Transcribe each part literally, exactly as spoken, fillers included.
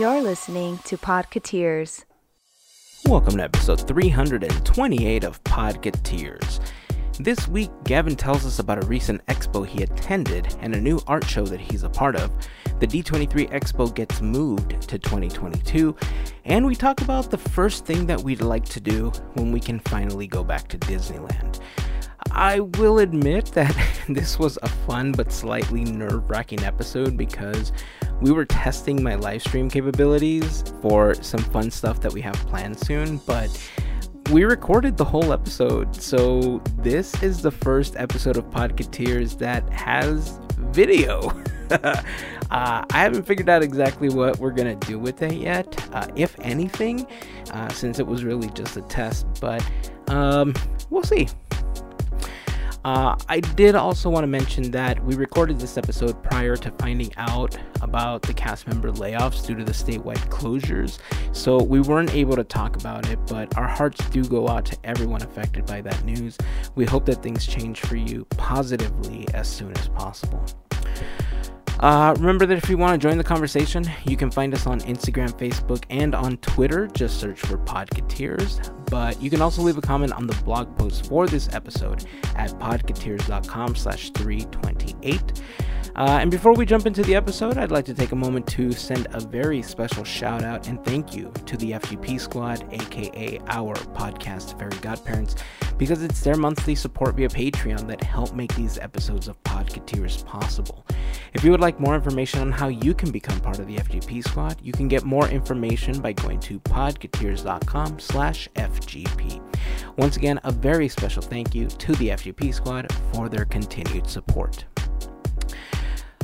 You're listening to Podketeers. Welcome to episode three hundred twenty-eight of Podketeers. This week, Gavin tells us about a recent expo he attended and a new art show that he's a part of. The D twenty-three Expo gets moved to twenty twenty-two, and we talk about the first thing that we'd like to do when we can finally go back to Disneyland. I will admit that this was a fun but slightly nerve-wracking episode because we were testing my live stream capabilities for some fun stuff that we have planned soon, but we recorded the whole episode, so this is the first episode of Podketeers that has video. uh, I haven't figured out exactly what we're going to do with it yet, uh, if anything, uh, since it was really just a test, but um, we'll see. Uh, I did also want to mention that we recorded this episode prior to finding out about the cast member layoffs due to the statewide closures, so we weren't able to talk about it, but our hearts do go out to everyone affected by that news. We hope that things change for you positively as soon as possible. Uh, remember that if you want to join the conversation, you can find us on Instagram, Facebook, and on Twitter. Just search for Podketeers. But you can also leave a comment on the blog post for this episode at podketeers dot com slash three twenty-eight. Uh, and before we jump into the episode, I'd like to take a moment to send a very special shout out and thank you to the F G P Squad, aka our podcast fairy godparents, because it's their monthly support via Patreon that help make these episodes of Podketeers possible. If you would like more information on how you can become part of the F G P Squad, you can get more information by going to podketeers dot com slash F G P. Once again, a very special thank you to the F G P Squad for their continued support.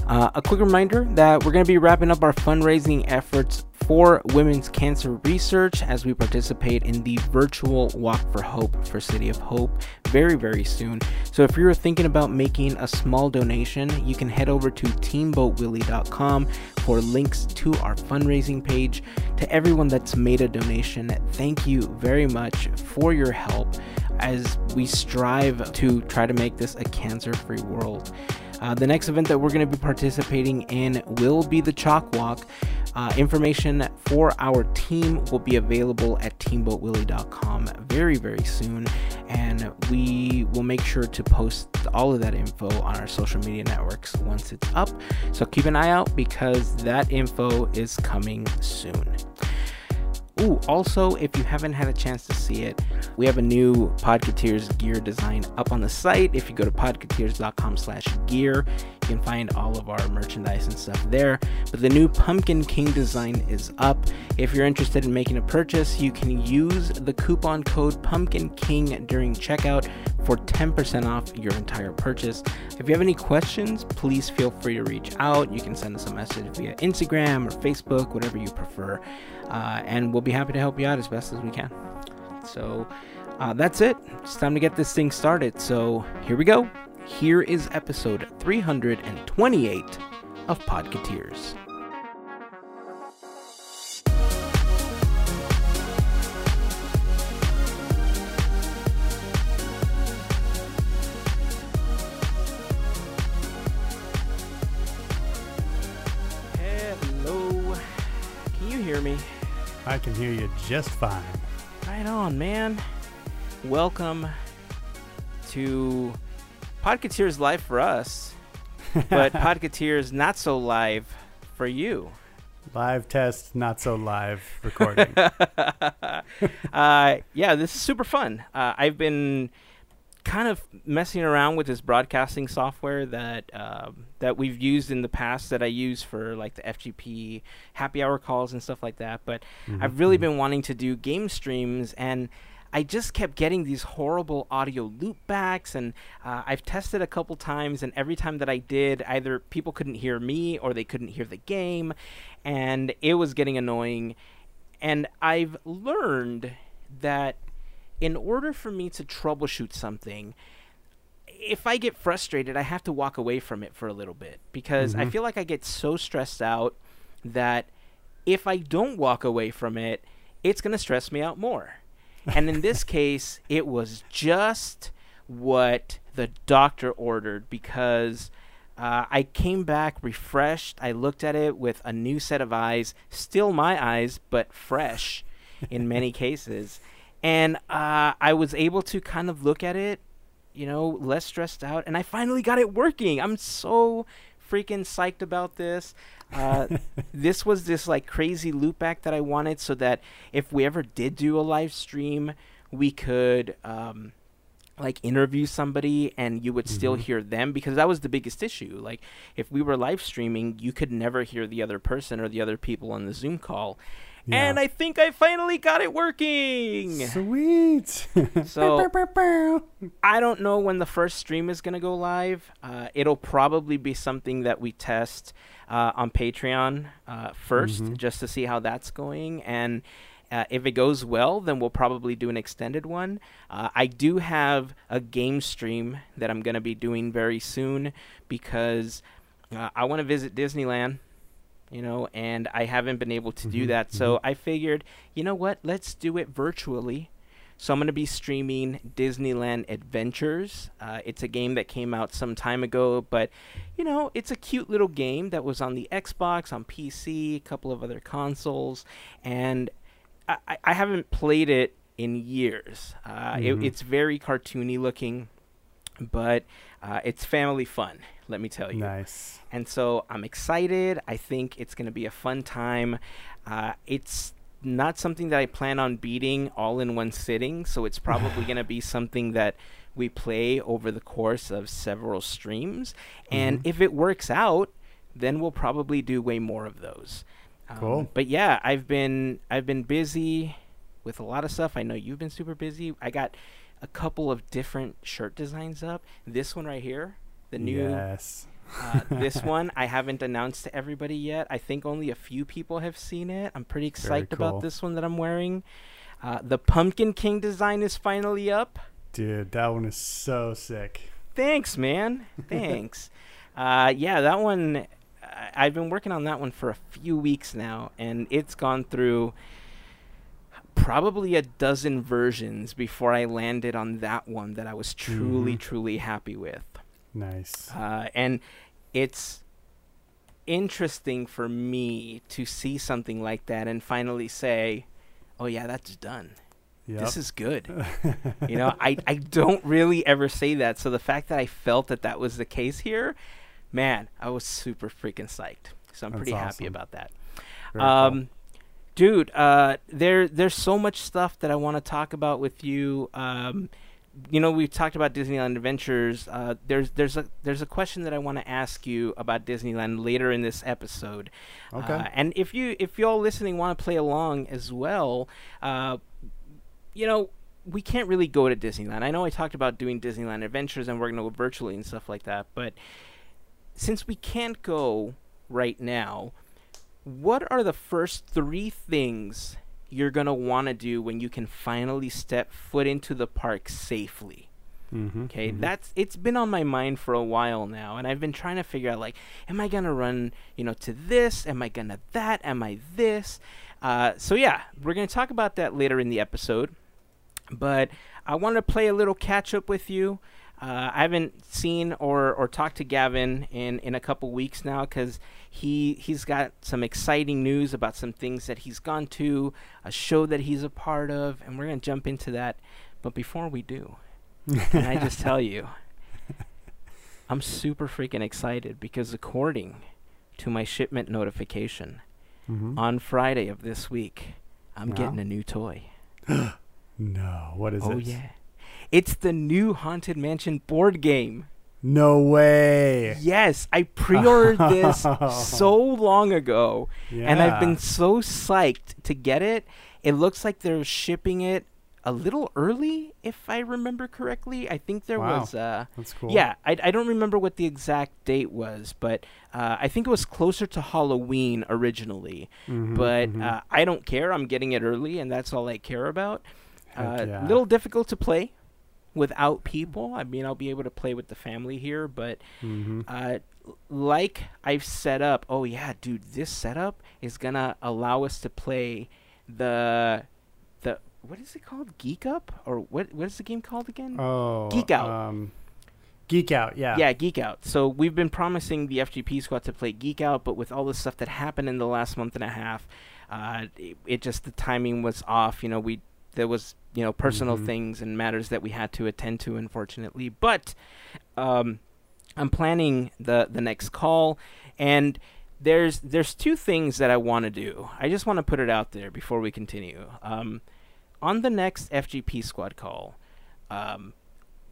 Uh, a quick reminder that we're going to be wrapping up our fundraising efforts for women's cancer research as we participate in the virtual Walk for Hope for City of Hope very, very soon. So if you're thinking about making a small donation, you can head over to team boat willy dot com for links to our fundraising page. To everyone that's made a donation, thank you very much for your help as we strive to try to make this a cancer-free world. Uh, the next event that we're going to be participating in will be the Chalk Walk. Uh, information for our team will be available at team boat willy dot com very, very soon. And we will make sure to post all of that info on our social media networks once it's up. So keep an eye out because that info is coming soon. Ooh, also, if you haven't had a chance to see it, we have a new Podketeers gear design up on the site. If you go to podketeers dot com slash gear, you can find all of our merchandise and stuff there. But the new Pumpkin King design is up. If you're interested in making a purchase, you can use the coupon code Pumpkin King during checkout for ten percent off your entire purchase. If you have any questions, please feel free to reach out. You can send us a message via Instagram or Facebook, whatever you prefer. Uh, and we'll be happy to help you out as best as we can. So uh, that's it. It's time to get this thing started. So here we go. Here is episode three hundred twenty-eight of Podketeers. Hello. Can you hear me? I can hear you just fine. Right on, man. Welcome to Podketeers live for us, but Podketeers not so live for you. Live test, not so live recording. uh, yeah, this is super fun. Uh, I've been kind of messing around with this broadcasting software that uh, that we've used in the past that I use for like the F G P happy hour calls and stuff like that. But mm-hmm. I've really been wanting to do game streams, and I just kept getting these horrible audio loopbacks, and uh, I've tested a couple times, and every time that I did, either people couldn't hear me or they couldn't hear the game, and it was getting annoying. And I've learned that in order for me to troubleshoot something, if I get frustrated, I have to walk away from it for a little bit because mm-hmm. I feel like I get so stressed out that if I don't walk away from it, it's going to stress me out more. And in this case, it was just what the doctor ordered because Uh, I came back refreshed. I looked at it with a new set of eyes, still my eyes, but fresh in many cases. And uh, I was able to kind of look at it, you know, less stressed out. And I finally got it working. I'm so freaking psyched about this. Uh, this was this like crazy loopback that I wanted so that if we ever did do a live stream, we could um, like interview somebody and you would mm-hmm. still hear them, because that was the biggest issue. Like if we were live streaming, you could never hear the other person or the other people on the Zoom call. Yeah. And I think I finally got it working. Sweet. So I don't know when the first stream is going to go live. Uh, it'll probably be something that we test uh, on Patreon uh, first, mm-hmm. just to see how that's going. And uh, if it goes well, then we'll probably do an extended one. Uh, I do have a game stream that I'm going to be doing very soon, because uh, I want to visit Disneyland. You know, and I haven't been able to mm-hmm, do that. Mm-hmm. So I figured, you know what? Let's do it virtually. So I'm going to be streaming Disneyland Adventures. Uh, it's a game that came out some time ago, but, you know, it's a cute little game that was on the Xbox, on P C, a couple of other consoles. And I, I, I haven't played it in years. Uh, mm-hmm. it, it's very cartoony looking, but uh, it's family fun, let me tell you. Nice. And so I'm excited. I think it's going to be a fun time. Uh, it's not something that I plan on beating all in one sitting, so it's probably going to be something that we play over the course of several streams. Mm-hmm. And if it works out, then we'll probably do way more of those. Um, cool. But yeah, I've been I've been busy with a lot of stuff. I know you've been super busy. I got a couple of different shirt designs up. This one right here, the new yes. uh, this one I haven't announced to everybody yet. I think only a few people have seen it. I'm pretty excited cool. about this one that I'm wearing. Uh, the Pumpkin King design is finally up. Dude, that one is so sick. Thanks, man. Thanks. uh, yeah, that one, I- I've been working on that one for a few weeks now, and it's gone through probably a dozen versions before I landed on that one that I was truly, mm. truly happy with. Nice. Uh, and it's interesting for me to see something like that and finally say, oh, yeah, that's done. Yep. This is good. You know, I, I don't really ever say that. So the fact that I felt that that was the case here, man, I was super freaking psyched. So I'm that's pretty awesome. happy about that. Very um cool. Dude, uh, there there's so much stuff that I want to talk about with you. Um, you know, we've talked about Disneyland Adventures. Uh, there's there's a there's a question that I want to ask you about Disneyland later in this episode. Okay. Uh, and if you if y'all listening want to play along as well, uh, you know, we can't really go to Disneyland. I know I talked about doing Disneyland Adventures and we're gonna go virtually and stuff like that, but since we can't go right now, what are the first three things you're going to want to do when you can finally step foot into the park safely? Mm-hmm, okay, mm-hmm. that's it's been on my mind for a while now, and I've been trying to figure out, like, am I going to run, you know, to this? Am I going to that? Am I this? Uh, so, yeah, we're going to talk about that later in the episode, but I want to play a little catch-up with you. Uh, I haven't seen or, or talked to Gavin in, in a couple weeks now, because he, he's got some exciting news about some things that he's gone to, a show that he's a part of, and we're going to jump into that. But before we do, can I just tell you, I'm super freaking excited, because according to my shipment notification, mm-hmm. on Friday of this week, I'm wow. getting a new toy. No, what is it? Oh, yeah. It's the new Haunted Mansion board game. No way. Yes, I pre-ordered this so long ago, yeah. and I've been so psyched to get it. It looks like they're shipping it a little early, if I remember correctly. I think there wow. was... Uh, that's cool. Yeah, I, I don't remember what the exact date was, but uh, I think it was closer to Halloween originally. Mm-hmm, but mm-hmm. Uh, I don't care. I'm getting it early, and that's all I care about. A uh, yeah. little difficult to play without people. I mean, I'll be able to play with the family here, but mm-hmm. uh, like I've set up, oh yeah, dude, this setup is gonna allow us to play the the what is it called? Geek Up, or what? What is the game called again? Oh, Geek Out. Um, Geek Out, yeah. Yeah, Geek Out. So we've been promising the F G P Squad to play Geek Out, but with all the stuff that happened in the last month and a half, uh, it, it just, the timing was off. You know, we there was, you know, personal mm-hmm. things and matters that we had to attend to, unfortunately. But um, I'm planning the, the next call, and there's, there's two things that I want to do. I just want to put it out there before we continue. Um, on the next F G P Squad call, um,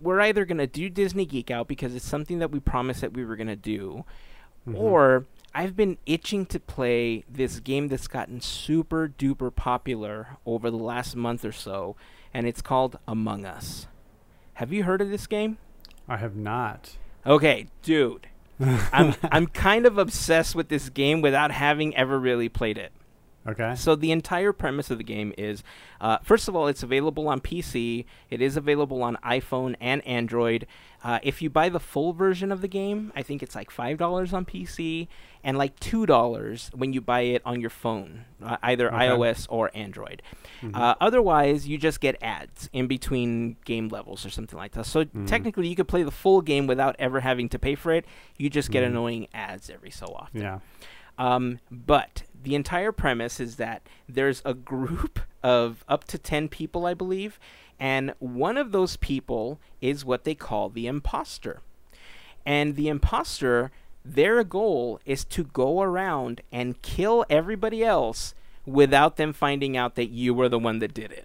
we're either going to do Disney Geek Out because it's something that we promised that we were going to do, mm-hmm. or I've been itching to play this game that's gotten super duper popular over the last month or so, and it's called Among Us. Have you heard of this game? I have not. Okay, dude. I'm I'm kind of obsessed with this game without having ever really played it. Okay. So the entire premise of the game is, uh, first of all, it's available on P C. It is available on iPhone and Android. Uh, if you buy the full version of the game, I think it's like five dollars on P C and like two dollars when you buy it on your phone, uh, either okay. iOS or Android. Mm-hmm. Uh, otherwise, you just get ads in between game levels or something like that. So mm-hmm. technically, you could play the full game without ever having to pay for it. You just get mm-hmm. annoying ads every so often. Yeah. Um, but the entire premise is that there's a group of up to ten people, I believe, and one of those people is what they call the imposter. And the imposter, their goal is to go around and kill everybody else without them finding out that you were the one that did it.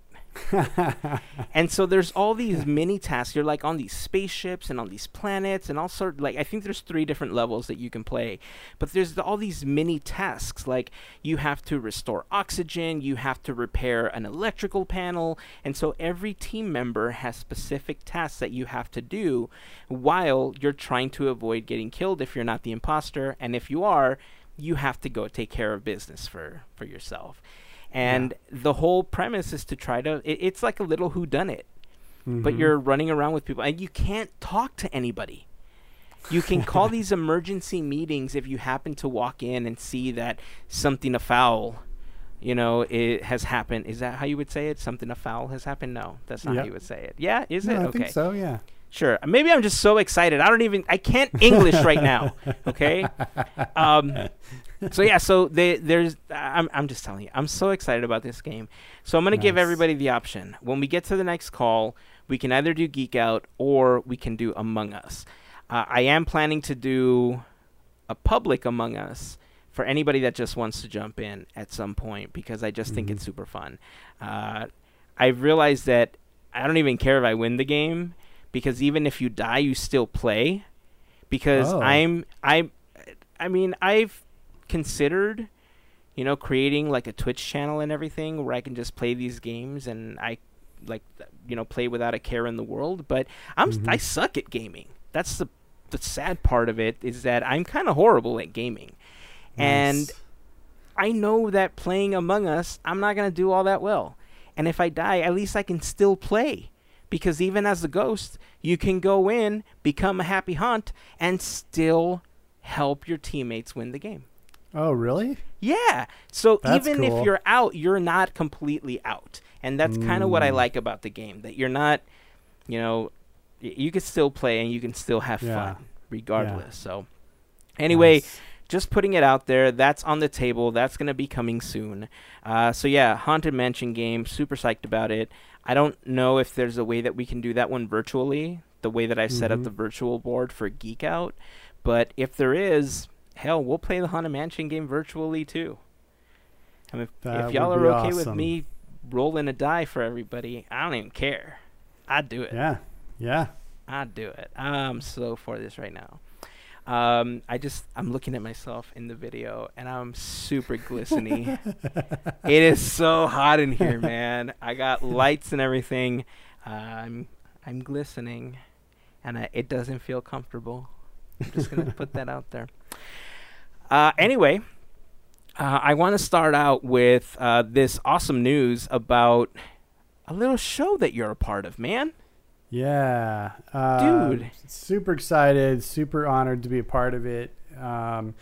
And so there's all these mini tasks. You're like on these spaceships and on these planets and all sort. Like I think there's three different levels that you can play, but there's the, all these mini tasks. Like you have to restore oxygen, you have to repair an electrical panel, and so every team member has specific tasks that you have to do while you're trying to avoid getting killed if you're not the imposter, and if you are, you have to go take care of business for for yourself. And yeah. the whole premise is to try to it, – it's like a little whodunit, mm-hmm. but you're running around with people. And you can't talk to anybody. You can call these emergency meetings if you happen to walk in and see that something afoul, you know, it has happened. Is that how you would say it? Something afoul has happened? No, that's not yep. how you would say it. Yeah, is no, it? I okay. think so, yeah. Sure. Maybe I'm just so excited. I don't even – I can't English right now, okay? Um So yeah, so they, there's. I'm. I'm just telling you. I'm so excited about this game. So I'm gonna nice. give everybody the option. When we get to the next call, we can either do Geek Out or we can do Among Us. Uh, I am planning to do a public Among Us for anybody that just wants to jump in at some point because I just mm-hmm. think it's super fun. Uh, I've realized that I don't even care if I win the game because even if you die, you still play because oh. I'm. I. I mean, I've. considered, you know, creating like a Twitch channel and everything where I can just play these games and I like, you know, play without a care in the world. But I'm mm-hmm. I suck at gaming. That's the the sad part of it is that I'm kind of horrible at gaming, yes. and I know that playing Among Us, I'm not gonna do all that well. And if I die, at least I can still play because even as a ghost, you can go in, become a happy haunt, and still help your teammates win the game. Oh, really? Yeah. So that's even cool. if you're out, you're not completely out. And that's mm. kind of what I like about the game, that you're not, you know, y- you can still play and you can still have yeah. fun regardless. Yeah. So anyway, nice. just putting it out there. That's on the table. That's going to be coming soon. Uh, so yeah, Haunted Mansion game, super psyched about it. I don't know if there's a way that we can do that one virtually, the way that I mm-hmm. set up the virtual board for Geek Out. But if there is... hell, we'll play the Haunted Mansion game virtually, too. I mean, if, if y'all are okay awesome. with me rolling a die for everybody, I don't even care. I'd do it. Yeah, yeah. I'd do it. I'm so for this right now. Um, I just, I'm looking at myself in the video, and I'm super glistening. It is so hot in here, man. I got lights and everything. Uh, I'm, I'm glistening, and I, it doesn't feel comfortable. I'm just going to put that out there. Uh, anyway, uh, I want to start out with uh, this awesome news about a little show that you're a part of, man. Yeah. Uh, Dude. Super excited, super honored to be a part of it. Um,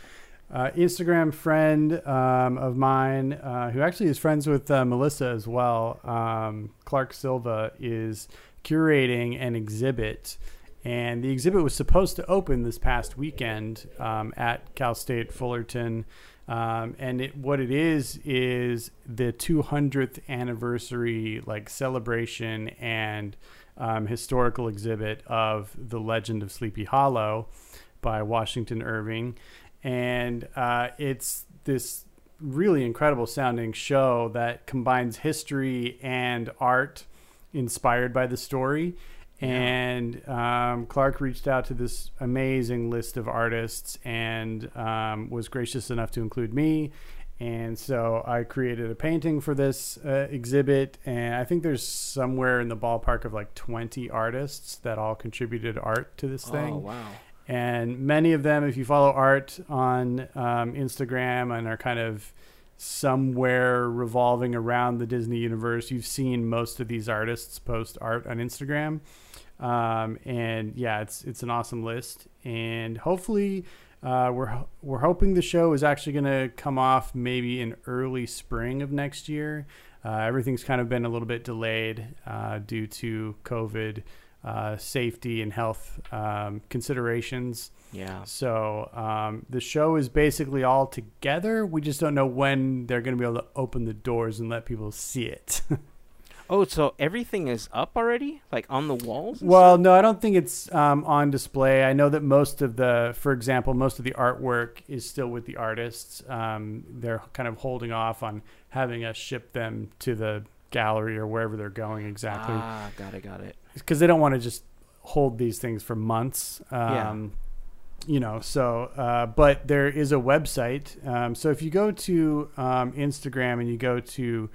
uh, Instagram friend um, of mine, uh, who actually is friends with uh, Melissa as well, um, Clark Silva, is curating an exhibit And the exhibit was supposed to open this past weekend um, at Cal State Fullerton. Um, and it, what it is, is the two hundredth anniversary, like, celebration and um, historical exhibit of The Legend of Sleepy Hollow by Washington Irving. And uh, it's this really incredible sounding show that combines history and art inspired by the story. Yeah. And um, Clark reached out to this amazing list of artists and um, was gracious enough to include me. And so I created a painting for this uh, exhibit. And I think there's somewhere in the ballpark of like twenty artists that all contributed art to this thing. Oh, wow. And many of them, if you follow art on um, Instagram and are kind of somewhere revolving around the Disney universe, you've seen most of these artists post art on Instagram. Um, and yeah, it's it's an awesome list. And hopefully, uh, we're we're hoping the show is actually going to come off maybe in early spring of next year. Uh, everything's kind of been a little bit delayed uh, due to COVID. Uh, safety and health um, considerations. Yeah. So um, the show is basically all together. We just don't know when they're going to be able to open the doors and let people see it. Oh, so everything is up already? Like on the walls? Well, stuff? No, I don't think it's um, on display. I know that most of the, for example, most of the artwork is still with the artists. Um, they're kind of holding off on having us ship them to the gallery or wherever they're going exactly. Ah, got it, got it. Because they don't want to just hold these things for months. Um, yeah. You know, so, uh, but there is a website. Um, so if you go to um, Instagram and you go to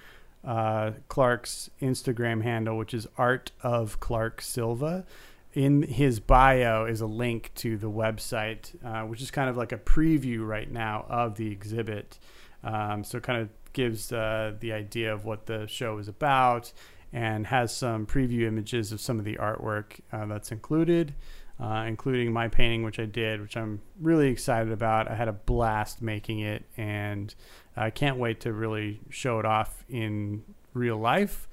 uh, Clark's Instagram handle, which is Art of Clark Silva, in his bio is a link to the website, uh, which is kind of like a preview right now of the exhibit. Um, so it kind of gives uh, the idea of what the show is about, and has some preview images of some of the artwork uh, that's included, uh, including my painting, which I did, which I'm really excited about. I had a blast making it, and I can't wait to really show it off in real life.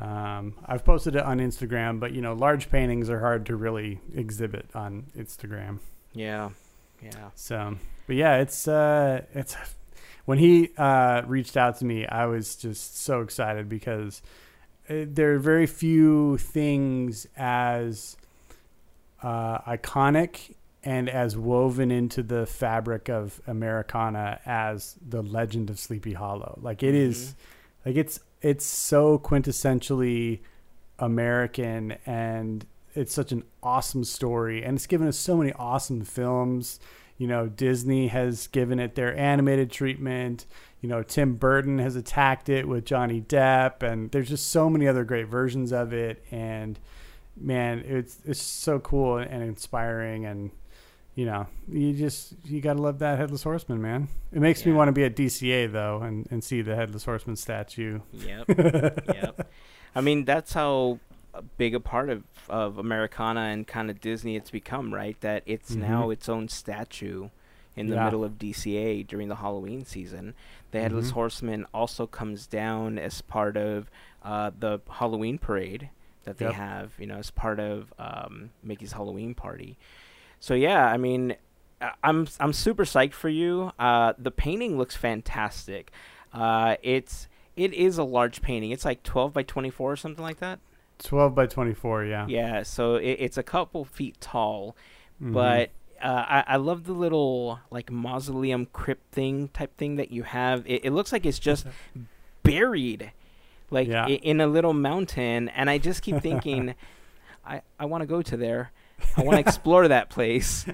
Um, I've posted it on Instagram, but, you know, large paintings are hard to really exhibit on Instagram. Yeah, yeah. So, but yeah, it's uh, it's when he uh, reached out to me, I was just so excited because there are very few things as uh, iconic and as woven into the fabric of Americana as the Legend of Sleepy Hollow. Like it is, mm-hmm. like it's it's so quintessentially American, and it's such an awesome story, and it's given us so many awesome films. You know, Disney has given it their animated treatment. You know, Tim Burton has attacked it with Johnny Depp, and there's just so many other great versions of it. And man, it's it's so cool and inspiring. And you know, you just you gotta love that Headless Horseman, man. It makes yeah. me want to be at D C A though, and, and see the Headless Horseman statue. Yep, yep. I mean, that's how big a part of of Americana and kind of Disney it's become, right? That it's mm-hmm. now its own statue in the yeah. middle of D C A during the Halloween season. The Headless mm-hmm. Horseman also comes down as part of uh, the Halloween parade that they yep. have, you know, as part of um, Mickey's Halloween party. So, yeah, I mean, I- I'm I'm super psyched for you. Uh, the painting looks fantastic. Uh, it's it is a large painting. It's like twelve by twenty-four or something like that. twelve by twenty-four, yeah. Yeah, so it, it's a couple feet tall, mm-hmm. but Uh, I, I love the little like mausoleum crypt thing type thing that you have. It, it looks like it's just buried like yeah. in, in a little mountain. And I just keep thinking, I, I want to go to there. I want to explore that place.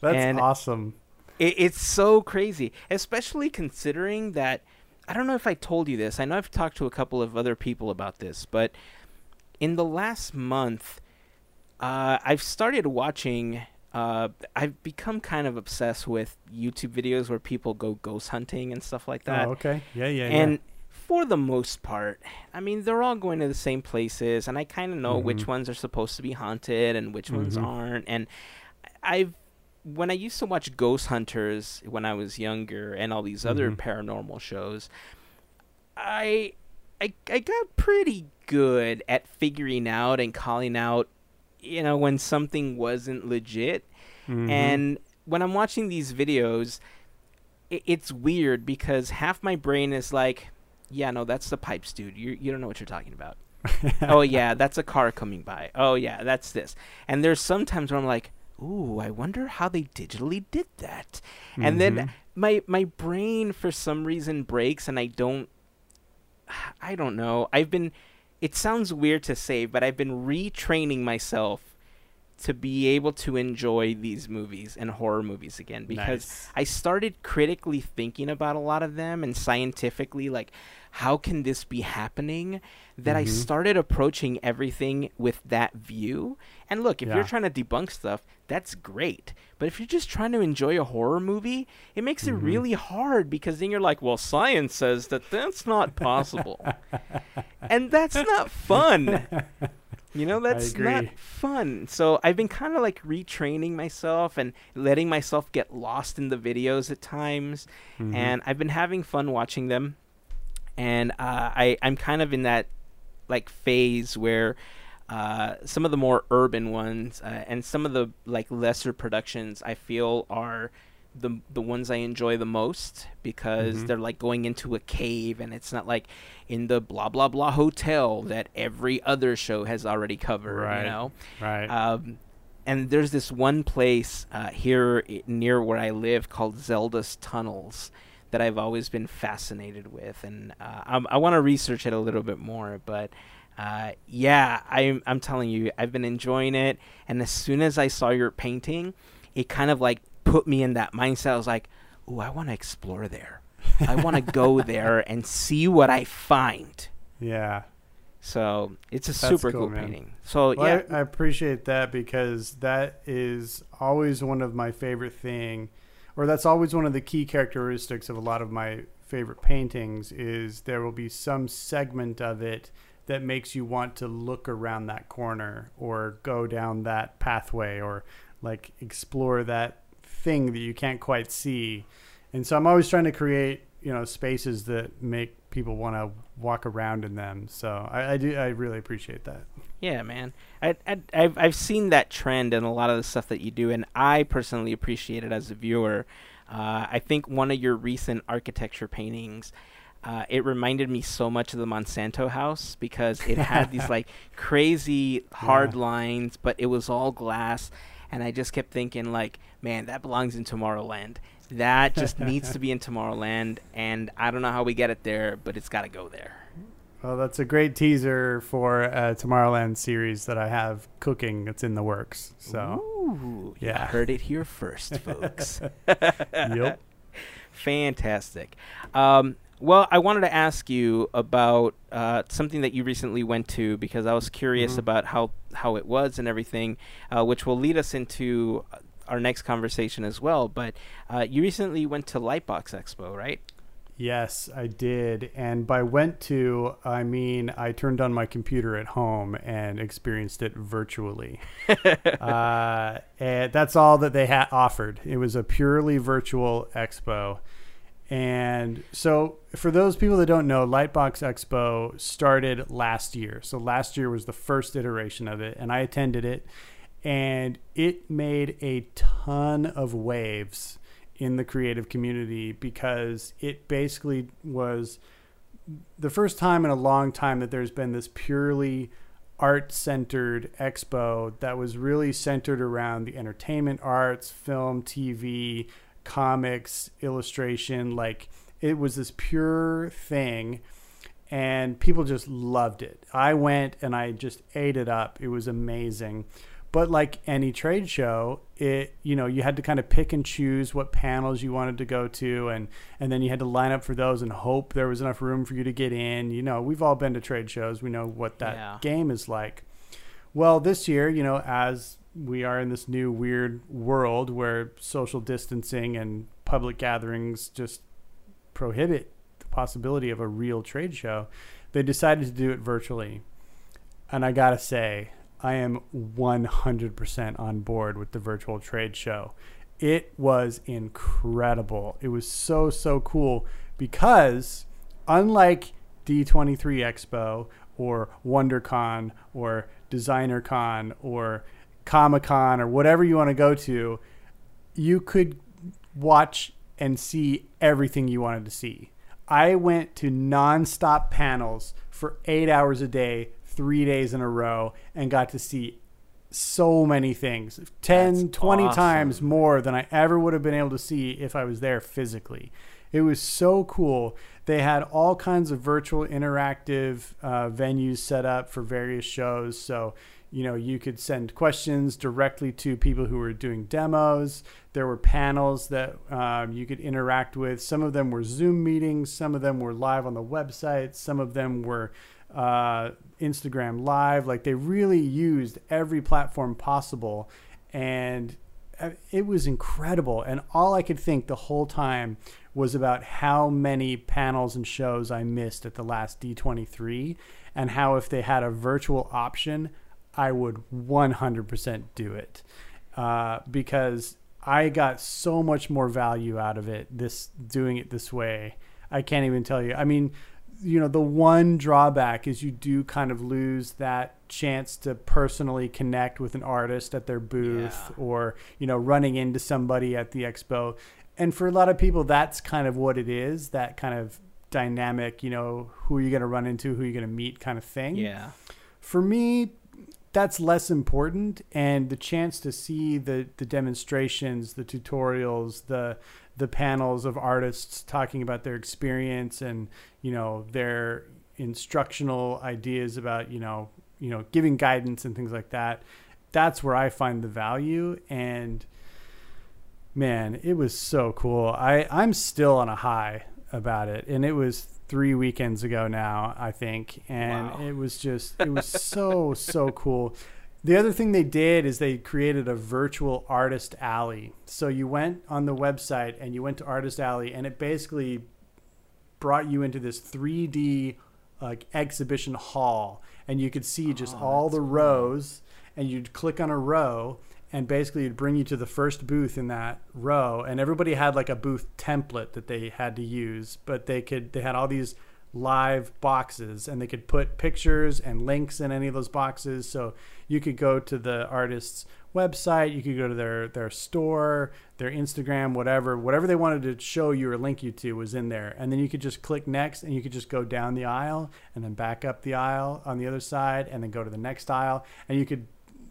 That's and awesome. It, it's so crazy, especially considering that, I don't know if I told you this. I know I've talked to a couple of other people about this, but in the last month, uh, I've started watching Uh, I've become kind of obsessed with YouTube videos where people go ghost hunting and stuff like that. Oh, okay. Yeah, yeah, and yeah. And for the most part, I mean, they're all going to the same places, and I kind of know mm-hmm. which ones are supposed to be haunted and which mm-hmm. ones aren't. And I've, when I used to watch Ghost Hunters when I was younger and all these mm-hmm. other paranormal shows, I, I, I got pretty good at figuring out and calling out you know, when something wasn't legit. Mm-hmm. And when I'm watching these videos, it, it's weird because half my brain is like, yeah, no, that's the pipes, dude. You, you don't know what you're talking about. Oh, yeah, that's a car coming by. Oh, yeah, that's this. And there's sometimes where I'm like, ooh, I wonder how they digitally did that. Mm-hmm. And then my my brain for some reason breaks and I don't, I don't know. I've been, it sounds weird to say, but I've been retraining myself to be able to enjoy these movies and horror movies again, because nice. I started critically thinking about a lot of them and scientifically, like, how can this be happening? That mm-hmm. I started approaching everything with that view. And look, if yeah. you're trying to debunk stuff, that's great. But if you're just trying to enjoy a horror movie, it makes mm-hmm. it really hard, because then you're like, well, science says that that's not possible. And that's not fun. You know, that's not fun. So I've been kind of like retraining myself and letting myself get lost in the videos at times. Mm-hmm. And I've been having fun watching them. And uh, I, I'm kind of in that like phase where uh, some of the more urban ones uh, and some of the like lesser productions I feel are the the ones I enjoy the most, because mm-hmm. they're like going into a cave, and it's not like in the blah blah blah hotel that every other show has already covered, right. you know? Right. Um, and there's this one place uh, here near where I live called Zelda's Tunnels that I've always been fascinated with, and uh, I'm, I want to research it a little bit more, but uh, yeah, I'm, I'm telling you, I've been enjoying it, and as soon as I saw your painting, it kind of like put me in that mindset. I was like, ooh, I want to explore there. I want to go there and see what I find. Yeah. So it's a That's super cool, cool painting. So well, yeah. I, I appreciate that, because that is always one of my favorite thing, or that's always one of the key characteristics of a lot of my favorite paintings, is there will be some segment of it that makes you want to look around that corner or go down that pathway or like explore that thing that you can't quite see. And so I'm always trying to create, you know, spaces that make people want to walk around in them. So I, I do, I really appreciate that. Yeah, man. I, I, I've, I've seen that trend in a lot of the stuff that you do, and I personally appreciate it as a viewer. Uh, I think one of your recent architecture paintings, uh, it reminded me so much of the Monsanto house, because it had these like crazy hard yeah. lines, but it was all glass. And I just kept thinking, like, man, that belongs in Tomorrowland. That just needs to be in Tomorrowland. And I don't know how we get it there, but it's got to go there. Well, that's a great teaser for a Tomorrowland series that I have cooking. It's in the works. So, ooh, yeah. You heard it here first, folks. Yep. Fantastic. Um, well, I wanted to ask you about uh, something that you recently went to, because I was curious mm-hmm. about how how it was and everything, uh, which will lead us into our next conversation as well. But uh, you recently went to Lightbox Expo, right? Yes, I did. And by went to, I mean I turned on my computer at home and experienced it virtually. uh, and that's all that they had offered. It was a purely virtual expo. And so for those people that don't know, Lightbox Expo started last year. So last year was the first iteration of it, and I attended it, and it made a ton of waves in the creative community, because it basically was the first time in a long time that there's been this purely art-centered expo that was really centered around the entertainment arts, film, T V, comics, illustration. Like, it was this pure thing, and people just loved it. I went and I just ate it up. It was amazing. But like any trade show, it, you know, you had to kind of pick and choose what panels you wanted to go to, and and then you had to line up for those and hope there was enough room for you to get in. You know, we've all been to trade shows. We know what that yeah. game is like. Well, this year, you know, as we are in this new weird world where social distancing and public gatherings just prohibit the possibility of a real trade show, they decided to do it virtually. And I gotta say, I am one hundred percent on board with the virtual trade show. It was incredible. It was so, so cool, because unlike D twenty-three Expo or WonderCon or DesignerCon or Comic-Con or whatever you want to go to, you could watch and see everything you wanted to see. I went to nonstop panels for eight hours a day, three days in a row, and got to see so many things, ten, twenty awesome. Times more than I ever would have been able to see if I was there physically. It was so cool. They had all kinds of virtual interactive uh, venues set up for various shows. So, you know, you could send questions directly to people who were doing demos. There were panels that um, you could interact with. Some of them were Zoom meetings. Some of them were live on the website. Some of them were uh, Instagram Live. Like, they really used every platform possible. And it was incredible. And all I could think the whole time was about how many panels and shows I missed at the last D twenty-three, and how if they had a virtual option, I would one hundred percent do it, uh, because I got so much more value out of it this doing it this way. I can't even tell you. I mean, you know, the one drawback is you do kind of lose that chance to personally connect with an artist at their booth, yeah. or, you know, running into somebody at the expo. And for a lot of people, that's kind of what it is, that kind of dynamic, you know, who you're going to run into, who you're going to meet kind of thing. Yeah. For me, that's less important, and the chance to see the the demonstrations, the tutorials, the the panels of artists talking about their experience and, you know, their instructional ideas about, you know, you know, giving guidance and things like that. That's where I find the value. And man, it was so cool. I I'm still on a high about it, and it was three weekends ago now, I think. And wow. it was just, it was so, so cool. The other thing they did is they created a virtual artist alley. So you went on the website and you went to Artist Alley, and it basically brought you into this three D like exhibition hall, and you could see just oh, all the cool. rows, and you'd click on a row, and basically it'd bring you to the first booth in that row. And everybody had like a booth template that they had to use, but they could, they had all these live boxes, and they could put pictures and links in any of those boxes. So you could go to the artist's website, you could go to their, their store, their Instagram, whatever, whatever they wanted to show you or link you to was in there. And then you could just click next, and you could just go down the aisle and then back up the aisle on the other side and then go to the next aisle. And you could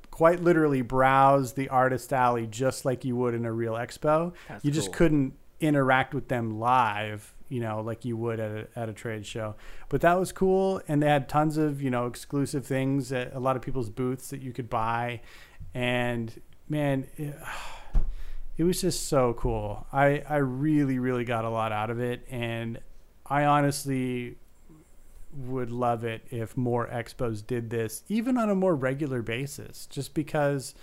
quite literally browse the artist alley just like you would in a real expo. That's you just cool. couldn't interact with them live, you know, like you would at a, at a trade show. But that was cool, and they had tons of, you know, exclusive things at a lot of people's booths that you could buy. And man, it, it was just so cool. I I really really got a lot out of it, and I honestly would love it if more expos did this, even on a more regular basis, just because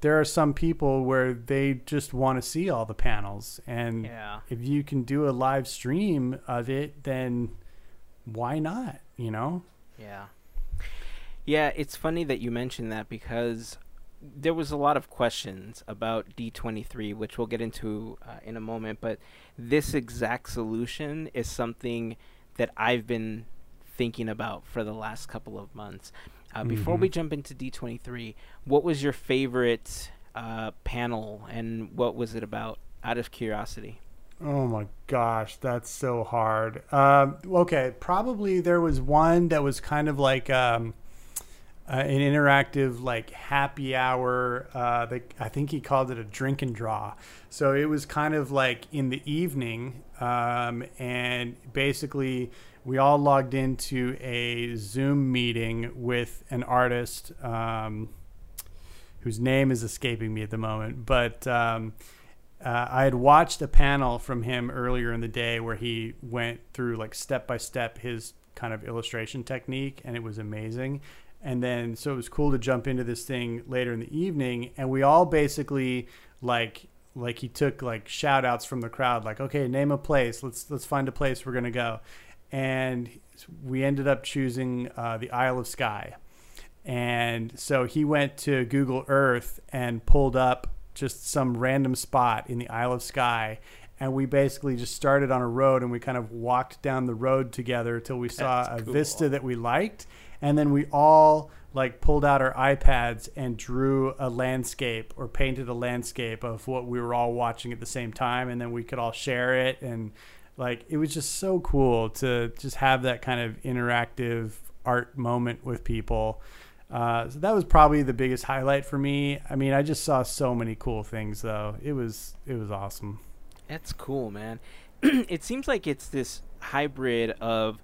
there are some people where they just want to see all the panels. And yeah. if you can do a live stream of it, then why not, you know? Yeah. Yeah. It's funny that you mentioned that, because there was a lot of questions about D twenty-three, which we'll get into uh, in a moment, but this exact solution is something that I've been thinking about for the last couple of months. Uh, mm-hmm. Before we jump into D twenty-three, what was your favorite uh, panel, and what was it about, out of curiosity? Oh my gosh, that's so hard. Um, okay, probably there was one that was kind of like um, uh, an interactive like happy hour. Uh, they, I think he called it a drink and draw. So it was kind of like in the evening, Um, and basically we all logged into a Zoom meeting with an artist, um, whose name is escaping me at the moment, but, um, uh, I had watched a panel from him earlier in the day where he went through like step-by-step his kind of illustration technique, and it was amazing. And then, so it was cool to jump into this thing later in the evening, and we all basically like, Like he took like shout outs from the crowd, like, okay, name a place. Let's, let's find a place. We're going to go. And we ended up choosing uh, the Isle of Skye. And so he went to Google Earth and pulled up just some random spot in the Isle of Skye and we basically just started on a road, and we kind of walked down the road together till we saw That's a cool. vista that we liked, and then we all like pulled out our iPads and drew a landscape or painted a landscape of what we were all watching at the same time, and then we could all share it. And like, it was just so cool to just have that kind of interactive art moment with people. Uh, so that was probably the biggest highlight for me. I mean, I just saw so many cool things though. It was, it was awesome. That's cool, man. It seems like it's this hybrid of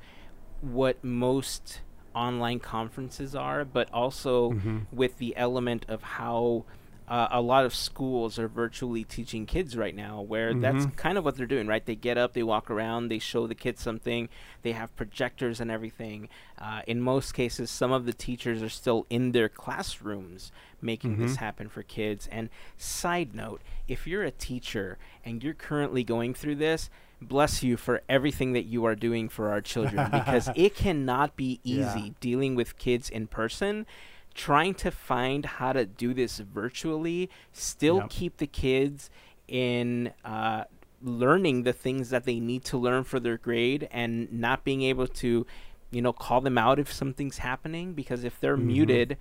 what most online conferences are, but also mm-hmm. with the element of how uh, a lot of schools are virtually teaching kids right now, where mm-hmm. that's kind of what they're doing, right? They get up, they walk around, they show the kids something, they have projectors and everything. Uh, in most cases, some of the teachers are still in their classrooms making mm-hmm. this happen for kids. And side note, if you're a teacher and you're currently going through this, bless you for everything that you are doing for our children, because it cannot be easy yeah. dealing with kids in person, trying to find how to do this virtually, still yep. keep the kids in uh, learning the things that they need to learn for their grade, and not being able to, you know, call them out if something's happening, because if they're mm-hmm. muted,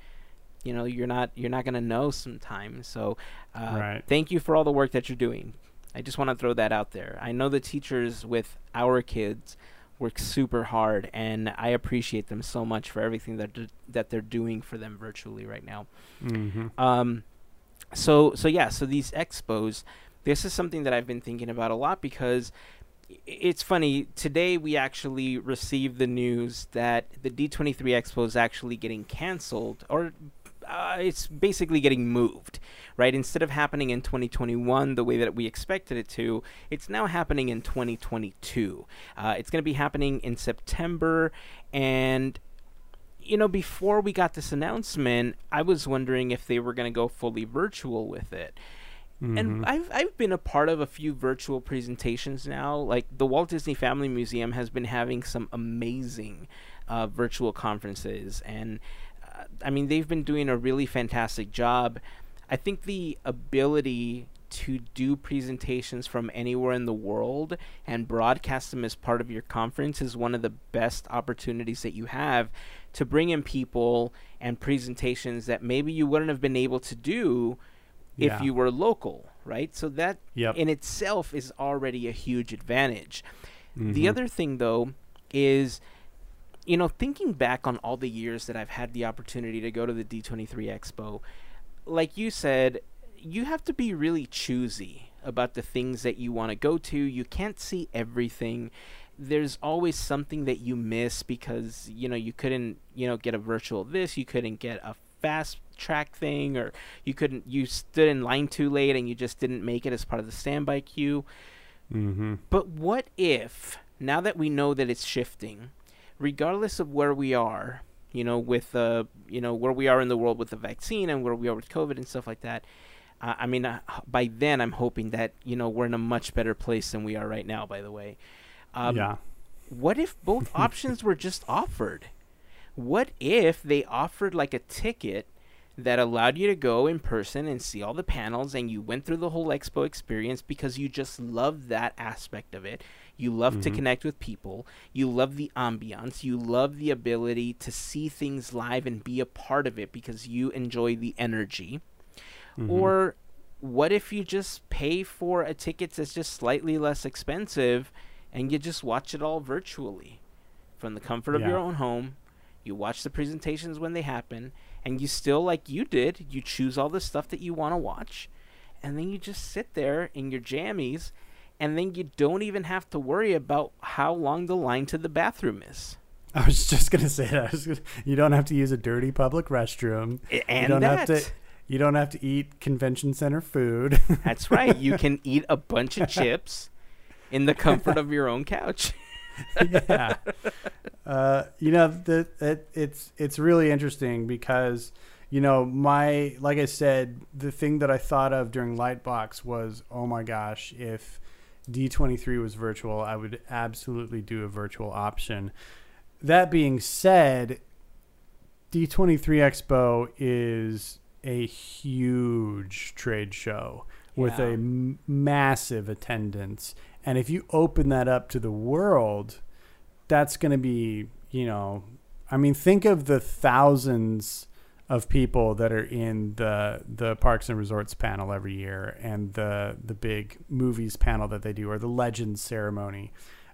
you know, you're not you're not going to know sometimes. So uh, right. thank you for all the work that you're doing. I just want to throw that out there. I know the teachers with our kids work super hard, and I appreciate them so much for everything that do- that they're doing for them virtually right now. Mm-hmm. Um, so, so yeah, so these expos, this is something that I've been thinking about a lot, because it's funny. Today we actually received the news that the D twenty-three Expo is actually getting canceled, or Uh, it's basically getting moved, right? Instead of happening in twenty twenty-one the way that we expected it to, it's now happening in twenty twenty-two. Uh, it's going to be happening in September. And, you know, before we got this announcement, I was wondering if they were going to go fully virtual with it. Mm-hmm. And I've, I've been a part of a few virtual presentations now. Like, the Walt Disney Family Museum has been having some amazing uh, virtual conferences, and I mean, they've been doing a really fantastic job. I think the ability to do presentations from anywhere in the world and broadcast them as part of your conference is one of the best opportunities that you have to bring in people and presentations that maybe you wouldn't have been able to do yeah. if you were local, right? So that yep. in itself is already a huge advantage. Mm-hmm. The other thing, though, is, you know, thinking back on all the years that I've had the opportunity to go to the D twenty-three Expo, like you said, you have to be really choosy about the things that you want to go to. You can't see everything. There's always something that you miss because, you know, you couldn't, you know, get a virtual this, you couldn't get a fast track thing, or you couldn't, you stood in line too late and you just didn't make it as part of the standby queue. Mm-hmm. But what if, now that we know that it's shifting, regardless of where we are, you know, with, uh, you know, where we are in the world with the vaccine and where we are with COVID and stuff like that. Uh, I mean, uh, by then I'm hoping that, you know, we're in a much better place than we are right now, by the way. Um, yeah. What if both options were just offered? What if they offered like a ticket that allowed you to go in person and see all the panels, and you went through the whole expo experience because you just loved that aspect of it? You love mm-hmm. to connect with people. You love the ambiance. You love the ability to see things live and be a part of it because you enjoy the energy. Mm-hmm. Or what if you just pay for a ticket that's just slightly less expensive and you just watch it all virtually from the comfort of yeah. your own home? You watch the presentations when they happen, and you still, like you did, you choose all the stuff that you want to watch, and then you just sit there in your jammies, and then you don't even have to worry about how long the line to the bathroom is. I was just gonna say that. I was gonna, you don't have to use a dirty public restroom, and you don't that. have to. You don't have to eat convention center food. That's right. You can eat a bunch of chips in the comfort of your own couch. yeah, uh, you know, the, it, it's it's really interesting because, you know, my like I said, the thing that I thought of during Lightbox was, oh my gosh, if D twenty-three was virtual, I would absolutely do a virtual option. That being said, D twenty-three Expo is a huge trade show. with yeah. a m- massive attendance. And if you open that up to the world, that's going to be, you know, I mean, think of the thousands of people that are in the the Parks and Resorts panel every year, and the the big movies panel that they do, or the Legends ceremony.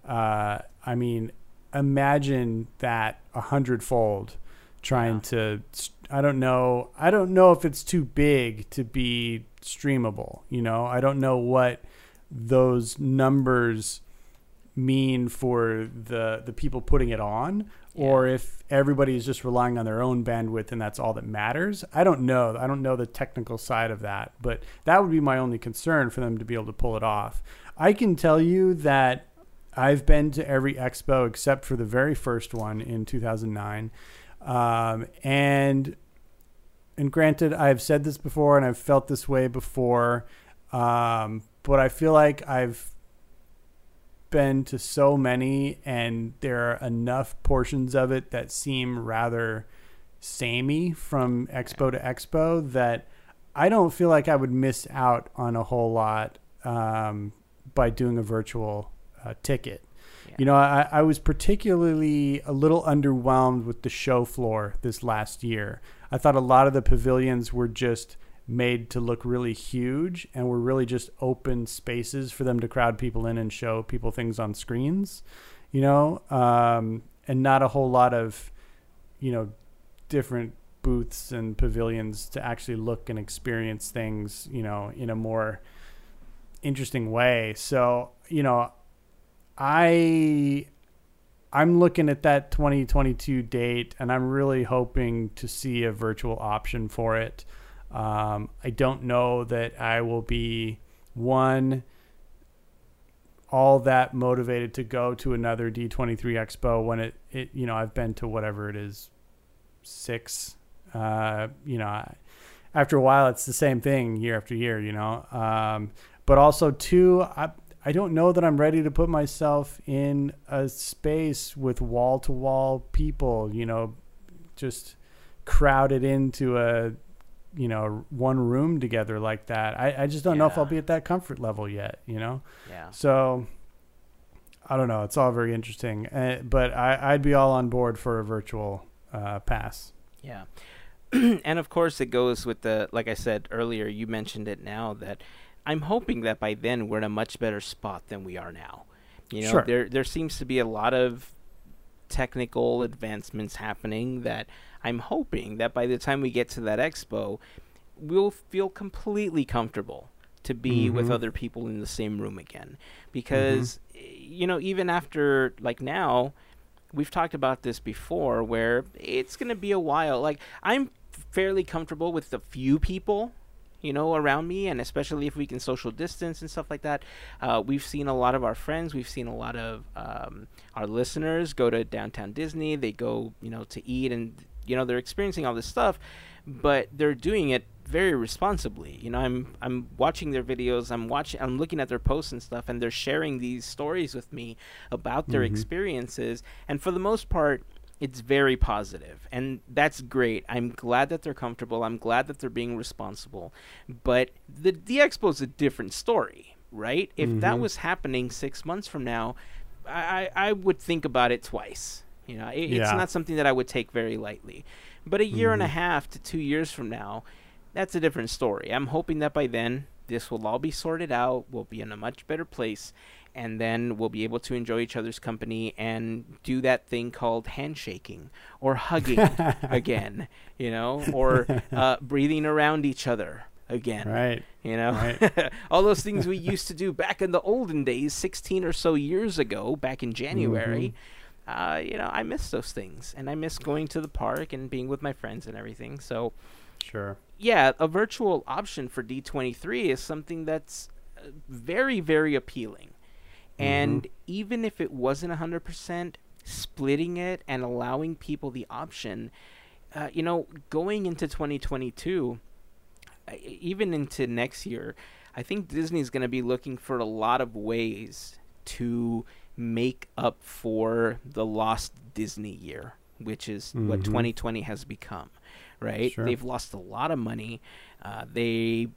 Uh, I mean, imagine that a hundredfold. Trying yeah. to, I don't know, I don't know if it's too big to be streamable. You know, I don't know what those numbers mean for the the people putting it on, yeah. or if everybody is just relying on their own bandwidth and that's all that matters. I don't know. I don't know the technical side of that, but that would be my only concern for them to be able to pull it off. I can tell you that I've been to every expo except for the very first one in two thousand nine. Um, and, and granted, I've said this before and I've felt this way before. Um, but I feel like I've been to so many, and there are enough portions of it that seem rather samey from expo to expo that I don't feel like I would miss out on a whole lot, um, by doing a virtual uh, ticket. You know, I, I was particularly a little underwhelmed with the show floor this last year. I thought a lot of the pavilions were just made to look really huge and were really just open spaces for them to crowd people in and show people things on screens, you know, um, and not a whole lot of, you know, different booths and pavilions to actually look and experience things, you know, in a more interesting way. So, you know, I, I'm looking at that twenty twenty-two date, and I'm really hoping to see a virtual option for it. Um, I don't know that I will be, one, all that motivated to go to another D twenty-three Expo when it, it you know, I've been to whatever it is, six. Uh, you know, I, after a while, it's the same thing year after year, you know. Um, but also, two, I I don't know that I'm ready to put myself in a space with wall to wall people, you know, just crowded into a, you know, one room together like that. I, I just don't yeah. know if I'll be at that comfort level yet, you know? Yeah. So I don't know. It's all very interesting, uh, but I, I'd be all on board for a virtual uh, pass. Yeah. And of course it goes with the, like I said earlier, you mentioned it now, that I'm hoping that by then we're in a much better spot than we are now. You know, sure. there there seems to be a lot of technical advancements happening that I'm hoping that by the time we get to that expo, we'll feel completely comfortable to be mm-hmm. with other people in the same room again. Because, mm-hmm. you know, even after, like now, we've talked about this before, where it's going to be a while. Like, I'm fairly comfortable with a few people, you know, around me, and especially if we can social distance and stuff like that. Uh, we've seen a lot of our friends, we've seen a lot of um, our listeners go to Downtown Disney, they go, you know, to eat, and, you know, they're experiencing all this stuff, but they're doing it very responsibly. You know, I'm I'm watching their videos, I'm watching, I'm looking at their posts and stuff, and they're sharing these stories with me about their mm-hmm. experiences, and for the most part, it's very positive, and that's great. I'm glad that they're comfortable. I'm glad that they're being responsible. But the, the expo is a different story, right? If mm-hmm. that was happening six months from now, I, I would think about it twice. You know, it, yeah. it's not something that I would take very lightly. But a year mm-hmm. and a half to two years from now, that's a different story. I'm hoping that by then this will all be sorted out. We'll be in a much better place. And then we'll be able to enjoy each other's company and do that thing called handshaking or hugging again, you know, or uh, breathing around each other again, right? You know, right. all those things we used to do back in the olden days, sixteen or so years ago, back in January. Mm-hmm. Uh, you know, I miss those things, and I miss going to the park and being with my friends and everything. So, sure, yeah, a virtual option for D twenty-three is something that's very, very appealing. And mm-hmm. even if it wasn't one hundred percent, splitting it and allowing people the option, uh, you know, going into twenty twenty-two, uh, even into next year, I think Disney's going to be looking for a lot of ways to make up for the lost Disney year, which is mm-hmm. what twenty twenty has become, right? Sure. They've lost a lot of money. Uh, they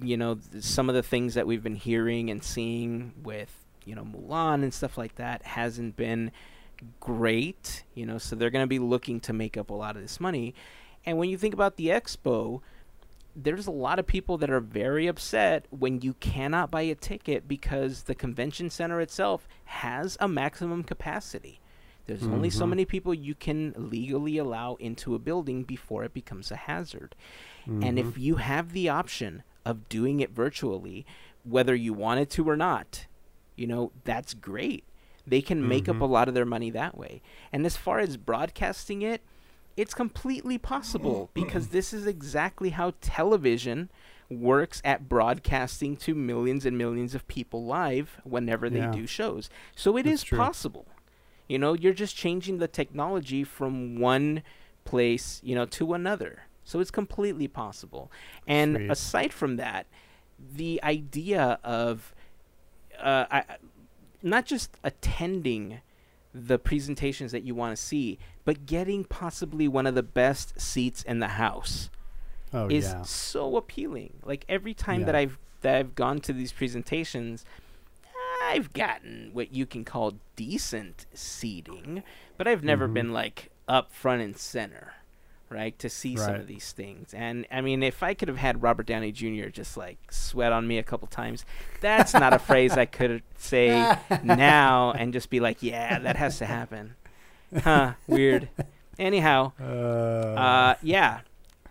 you know, some of the things that we've been hearing and seeing with, you know, Mulan and stuff like that hasn't been great, you know, so they're going to be looking to make up a lot of this money. And when you think about the expo, there's a lot of people that are very upset when you cannot buy a ticket because the convention center itself has a maximum capacity. There's mm-hmm. only so many people you can legally allow into a building before it becomes a hazard. Mm-hmm. And if you have the option of doing it virtually, whether you wanted to or not, you know, that's great. They can make mm-hmm. up a lot of their money that way. And as far as broadcasting it, it's completely possible because this is exactly how television works at broadcasting to millions and millions of people live whenever they yeah. do shows. So it that's is true. Possible. You know, you're just changing the technology from one place, you know, to another. So it's completely possible. And Sweet. Aside from that, the idea of uh, I, not just attending the presentations that you want to see, but getting possibly one of the best seats in the house oh, is yeah. so appealing. Like every time yeah. that I've that I've gone to these presentations, I've gotten what you can call decent seating, but I've never mm-hmm. been like up front and center, right, to see right. some of these things. And I mean, if I could have had Robert Downey Junior just like sweat on me a couple times, that's not a phrase I could say now and just be like, yeah, that has to happen. Huh, weird. Anyhow, uh... Uh, yeah,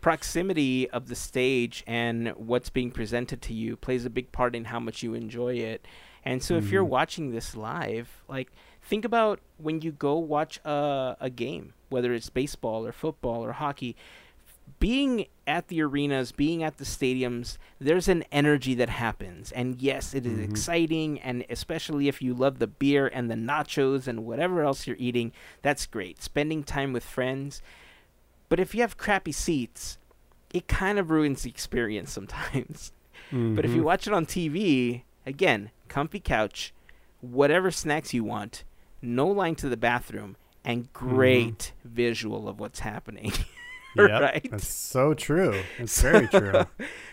proximity of the stage and what's being presented to you plays a big part in how much you enjoy it. And so if you're watching this live, like think about when you go watch a, a game, whether it's baseball or football or hockey, being at the arenas, being at the stadiums, there's an energy that happens. And yes, it is mm-hmm. exciting. And especially if you love the beer and the nachos and whatever else you're eating, that's great. Spending time with friends. But if you have crappy seats, it kind of ruins the experience sometimes. Mm-hmm. But if you watch it on T V, again, comfy couch, whatever snacks you want, no line to the bathroom, and great mm. visual of what's happening. Yep, right? That's so true. It's very true.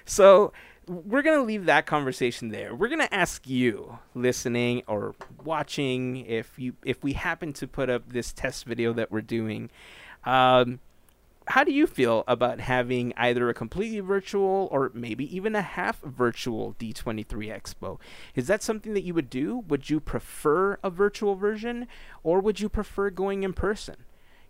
So we're going to leave that conversation there. We're going to ask you listening or watching, if you if we happen to put up this test video that we're doing, um, how do you feel about having either a completely virtual or maybe even a half virtual D twenty-three Expo? Is that something that you would do? Would you prefer a virtual version, or would you prefer going in person?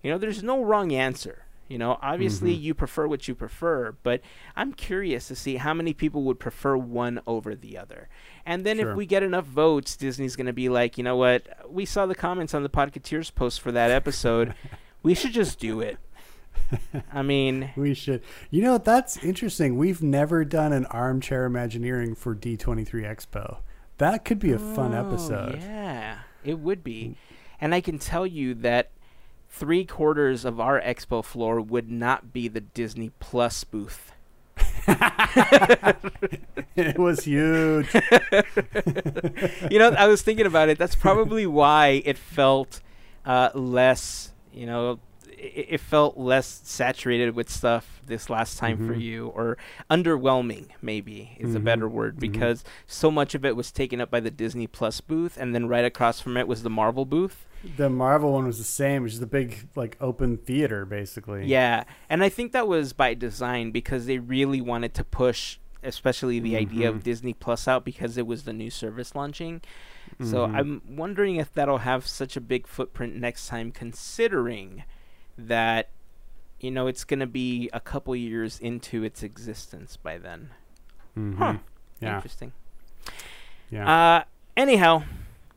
You know, there's no wrong answer. You know, obviously mm-hmm. you prefer what you prefer, but I'm curious to see how many people would prefer one over the other. And then sure. if we get enough votes, Disney's going to be like, you know what? We saw the comments on the Podketeers post for that episode. We should just do it. I mean, we should. You know, that's interesting. We've never done an armchair Imagineering for D twenty-three Expo. That could be a oh, fun episode. Yeah, it would be. And I can tell you that three quarters of our expo floor would not be the Disney Plus booth. It was huge. You know, I was thinking about it. That's probably why it felt uh, less, you know, it felt less saturated with stuff this last time mm-hmm. for you, or underwhelming maybe is mm-hmm. a better word, because mm-hmm. so much of it was taken up by the Disney Plus booth, and then right across from it was the Marvel booth. The Marvel one was the same, which is the big like open theater basically. Yeah, and I think that was by design, because they really wanted to push especially the mm-hmm. idea of Disney Plus out, because it was the new service launching. Mm-hmm. So I'm wondering if that'll have such a big footprint next time, considering that, you know, it's going to be a couple years into its existence by then. Mm-hmm. Huh. Yeah. Interesting. Yeah. Uh, anyhow,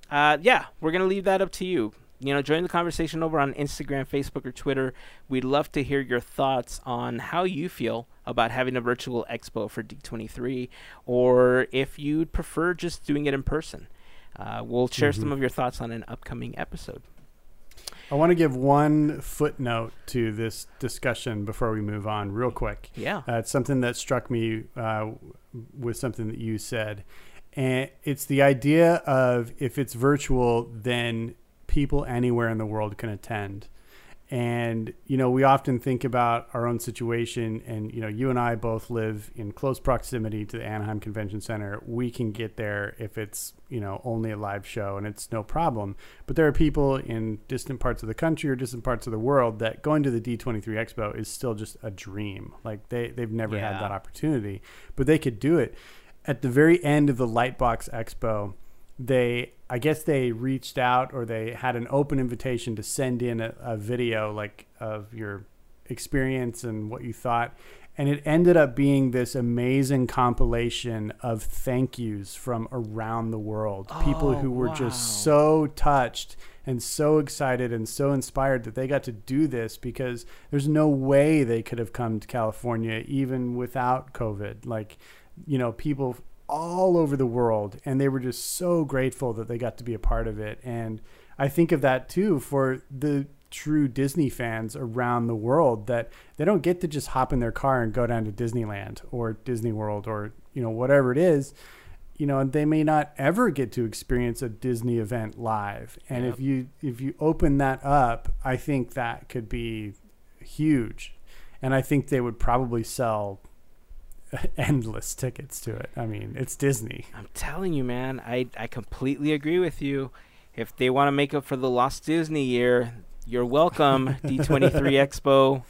uh, yeah, we're going to leave that up to you. You know, join the conversation over on Instagram, Facebook, or Twitter. We'd love to hear your thoughts on how you feel about having a virtual expo for D twenty-three, or if you'd prefer just doing it in person. Uh, we'll share mm-hmm. some of your thoughts on an upcoming episode. I want to give one footnote to this discussion before we move on real quick. Yeah. Uh, it's something that struck me uh, with something that you said. And it's the idea of, if it's virtual, then people anywhere in the world can attend. And, you know, we often think about our own situation, and, you know, you and I both live in close proximity to the Anaheim Convention Center. We can get there if it's, you know, only a live show, and it's no problem. But there are people in distant parts of the country or distant parts of the world that going to the D twenty-three Expo is still just a dream. Like they, they've never yeah. had that opportunity, but they could do it. At the very end of the Lightbox Expo, they, I guess they reached out, or they had an open invitation to send in a, a video like of your experience and what you thought. And it ended up being this amazing compilation of thank yous from around the world. Oh, people who were wow. just so touched and so excited and so inspired that they got to do this, because there's no way they could have come to California even without COVID. Like, you know, people all over the world, and they were just so grateful that they got to be a part of it. And I think of that too for the true Disney fans around the world, that they don't get to just hop in their car and go down to Disneyland or Disney World or, you know, whatever it is, you know, and they may not ever get to experience a Disney event live. And yep. if you if you open that up, I think that could be huge. And I think they would probably sell endless tickets to it. I mean, it's Disney. I'm telling you, man, I, I completely agree with you. If they want to make up for the lost Disney year, you're welcome, D twenty-three Expo.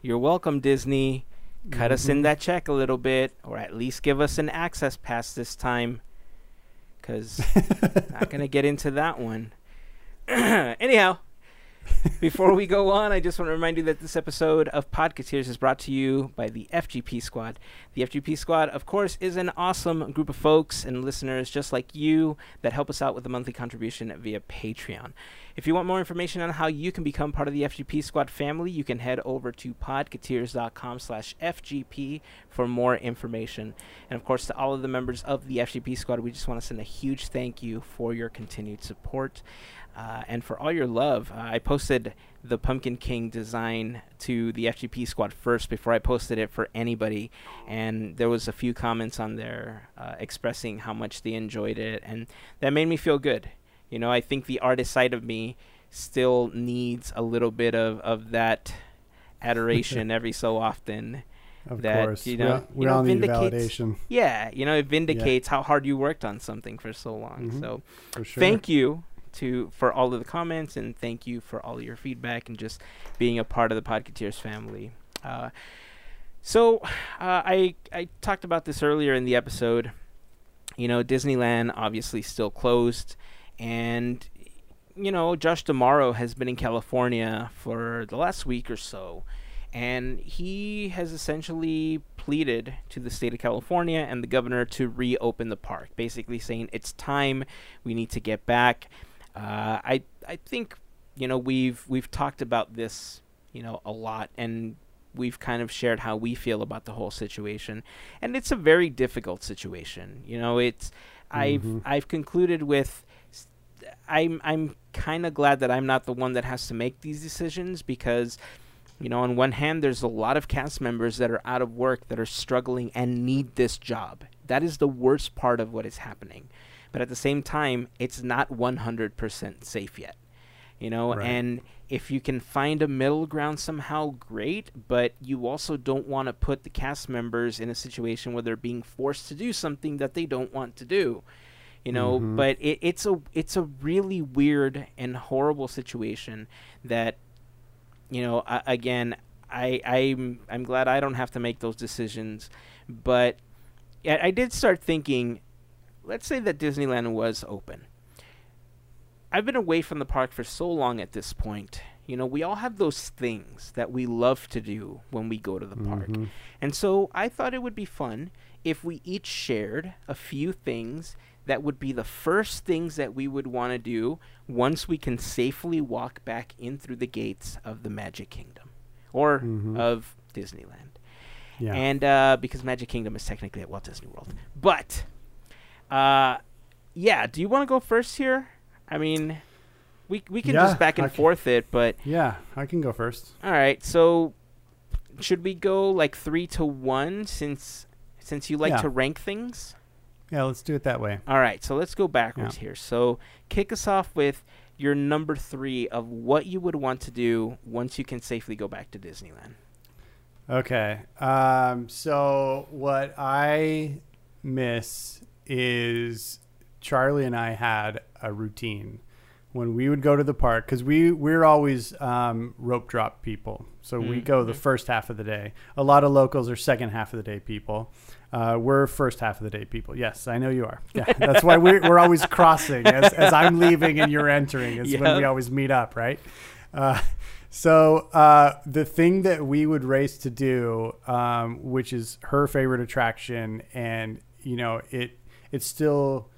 You're welcome, Disney. Cut mm-hmm. us in that check a little bit, or at least give us an access pass this time, because I'm not going to get into that one. Anyhow, before we go on, I just want to remind you that this episode of Podketeers is brought to you by the F G P Squad. The F G P Squad, of course, is an awesome group of folks and listeners just like you that help us out with a monthly contribution via Patreon. If you want more information on how you can become part of the F G P Squad family, you can head over to podketeers dot com slash F G P for more information. And, of course, to all of the members of the F G P Squad, we just want to send a huge thank you for your continued support. Uh, and for all your love, uh, I posted the Pumpkin King design to the F G P Squad first before I posted it for anybody. And there was a few comments on there uh, expressing how much they enjoyed it. And that made me feel good. You know, I think the artist side of me still needs a little bit of, of that adoration every so often. Of that, course. You know, we all need validation. Yeah. You know, it vindicates yeah. how hard you worked on something for so long. Mm-hmm. So for sure. Thank you. To for all of the comments, and thank you for all your feedback and just being a part of the Podketeers family. Uh, so uh, I I talked about this earlier in the episode. You know, Disneyland obviously still closed, and you know Josh D'Amaro has been in California for the last week or so, and he has essentially pleaded to the state of California and the governor to reopen the park, basically saying it's time, we need to get back. Uh, I I think, you know, we've we've talked about this, you know, a lot, and we've kind of shared how we feel about the whole situation. And it's a very difficult situation. You know, it's mm-hmm. I've I've concluded with I'm I'm kind of glad that I'm not the one that has to make these decisions, because, you know, on one hand, there's a lot of cast members that are out of work, that are struggling and need this job. That is the worst part of what is happening. But at the same time, it's not one hundred percent safe yet, you know, right. And if you can find a middle ground somehow, great. But you also don't want to put the cast members in a situation where they're being forced to do something that they don't want to do, you know, mm-hmm. but it, it's a it's a really weird and horrible situation that, you know, I, again, I, I'm, I'm glad I don't have to make those decisions. But I, I did start thinking, let's say that Disneyland was open. I've been away from the park for so long at this point. You know, we all have those things that we love to do when we go to the mm-hmm. park. And so I thought it would be fun if we each shared a few things that would be the first things that we would want to do once we can safely walk back in through the gates of the Magic Kingdom or mm-hmm. of Disneyland. Yeah. And uh, because Magic Kingdom is technically at Walt Disney World. But... Uh, yeah. Do you want to go first here? I mean, we we can yeah, just back and I forth can, it, but yeah, I can go first. All right. So, should we go like three to one since since you like yeah. to rank things? Yeah, let's do it that way. All right. So let's go backwards yeah. here. So kick us off with your number three of what you would want to do once you can safely go back to Disneyland. Okay. Um, so what I miss is Charlie and I had a routine when we would go to the park, because we, we're always um, rope drop people. So mm-hmm. we go the first half of the day. A lot of locals are second half of the day people. Uh, we're first half of the day people. Yes, I know you are. Yeah, that's why we're, we're always crossing as, as I'm leaving and you're entering is yep. when we always meet up, right? Uh, so uh, the thing that we would race to do, um, which is her favorite attraction, and you know it it still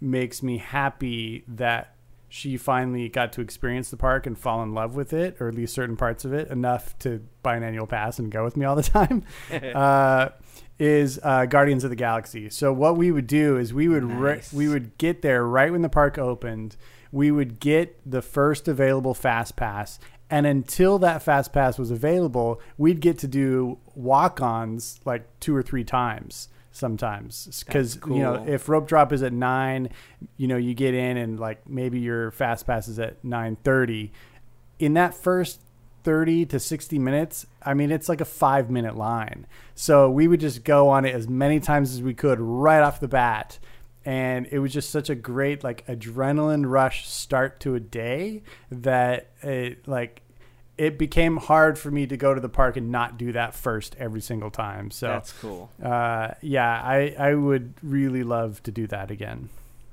makes me happy that she finally got to experience the park and fall in love with it, or at least certain parts of it, enough to buy an annual pass and go with me all the time, uh, is uh, Guardians of the Galaxy. So what we would do is we would nice. re- we would get there right when the park opened. We would get the first available fast pass. And until that fast pass was available, we'd get to do walk-ons like two or three times. Sometimes, because cool. you know, if rope drop is at nine, you know, you get in and like maybe your fast pass is at nine thirty. In that first thirty to sixty minutes, I mean, it's like a five minute line. So we would just go on it as many times as we could right off the bat. And it was just such a great like adrenaline rush start to a day that it like it became hard for me to go to the park and not do that first every single time. So that's cool. Uh, yeah, I, I would really love to do that again.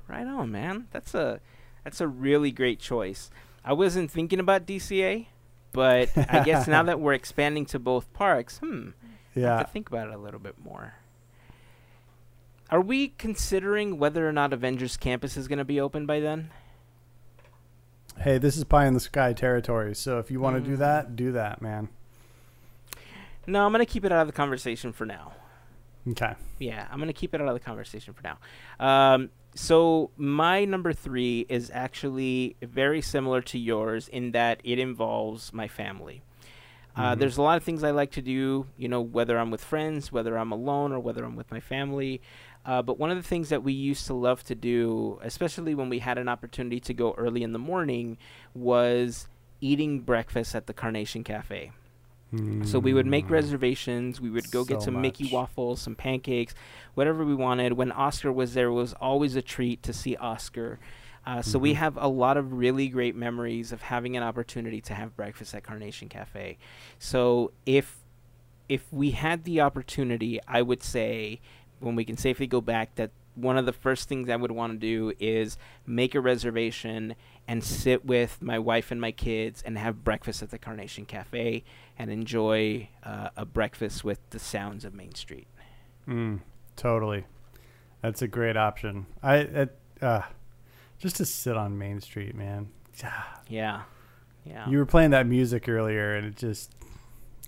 Right on, man. That's a, that's a really great choice. I wasn't thinking about D C A, but I guess now that we're expanding to both parks, hmm, yeah. I have to think about it a little bit more. Are we considering whether or not Avengers Campus is going to be open by then? Hey, this is pie in the sky territory. So if you want to mm. do that, do that, man. No, I'm going to keep it out of the conversation for now. Okay. Yeah, I'm going to keep it out of the conversation for now. Um, so my number three is actually very similar to yours in that it involves my family. Uh, mm-hmm. There's a lot of things I like to do, you know, whether I'm with friends, whether I'm alone, or whether I'm with my family. Uh, but one of the things that we used to love to do, especially when we had an opportunity to go early in the morning, was eating breakfast at the Carnation Cafe. Mm. So we would make reservations. We would go so get some much. Mickey waffles, some pancakes, whatever we wanted. When Oscar was there, it was always a treat to see Oscar. Uh, so mm-hmm. we have a lot of really great memories of having an opportunity to have breakfast at Carnation Cafe. So if if we had the opportunity, I would say, when we can safely go back, that one of the first things I would want to do is make a reservation and sit with my wife and my kids and have breakfast at the Carnation Cafe and enjoy uh, a breakfast with the sounds of Main Street. Mm, totally. That's a great option. I it, uh, just to sit on Main Street, man. Yeah. Yeah. You were playing that music earlier and it just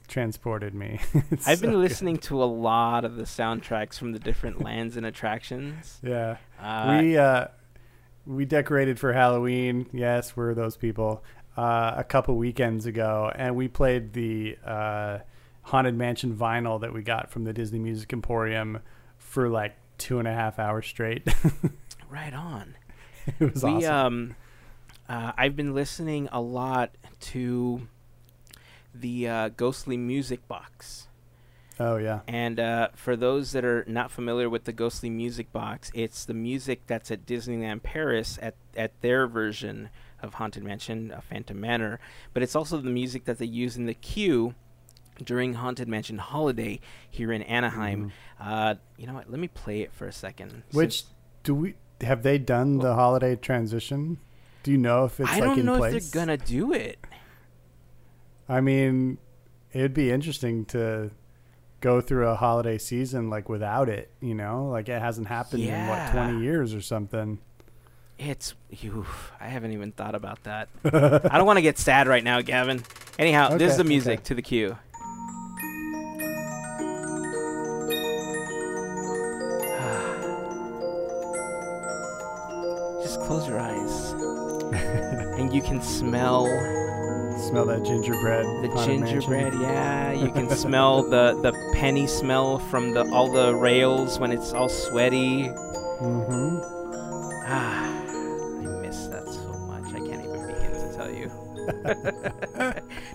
transported me. I've been so listening good. to a lot of the soundtracks from the different lands and attractions. Yeah. Uh, we uh, we decorated for Halloween. Yes, we're those people. Uh, a couple weekends ago, and we played the uh, Haunted Mansion vinyl that we got from the Disney Music Emporium for like two and a half hours straight. Right on. It was we, awesome. Um, uh, I've been listening a lot to the uh, Ghostly Music Box. Oh, yeah. And uh, for those that are not familiar with the Ghostly Music Box, it's the music that's at Disneyland Paris at, at their version of Haunted Mansion, uh, Phantom Manor. But it's also the music that they use in the queue during Haunted Mansion Holiday here in Anaheim. Mm-hmm. Uh, you know what? Let me play it for a second. Which, Since do we... Have they done the holiday transition? Do you know if it's like in place? I don't know if they're going to do it. I mean, it'd be interesting to go through a holiday season like without it, you know? Like it hasn't happened yeah. in what, twenty years or something. It's oof, I haven't even thought about that. I don't want to get sad right now, Gavin. Anyhow, okay, this is the music okay. to the cue. Close your eyes, and you can smell smell that gingerbread. The gingerbread, yeah. You can smell the, the penny smell from the all the rails when it's all sweaty. Mm-hmm. Ah, I miss that so much. I can't even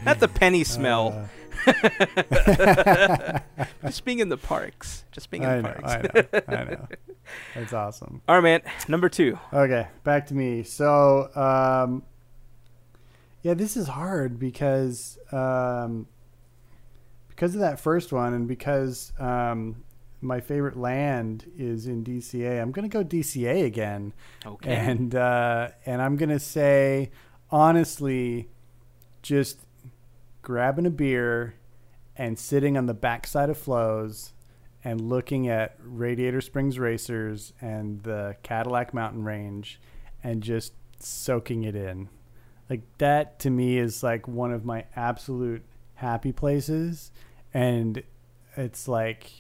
Not the penny smell. Uh. Just being in the parks. Just being in I the know, parks. I know. I know. That's awesome. All right, man. Number two. Okay. Back to me. So, um, yeah, this is hard because, um, because of that first one and because, um, my favorite land is in D C A. I'm going to go D C A again. Okay. And, uh, and I'm going to say, honestly, just grabbing a beer and sitting on the backside of Flo's and looking at Radiator Springs Racers and the Cadillac Mountain Range and just soaking it in. Like, that to me is like one of my absolute happy places. And it's like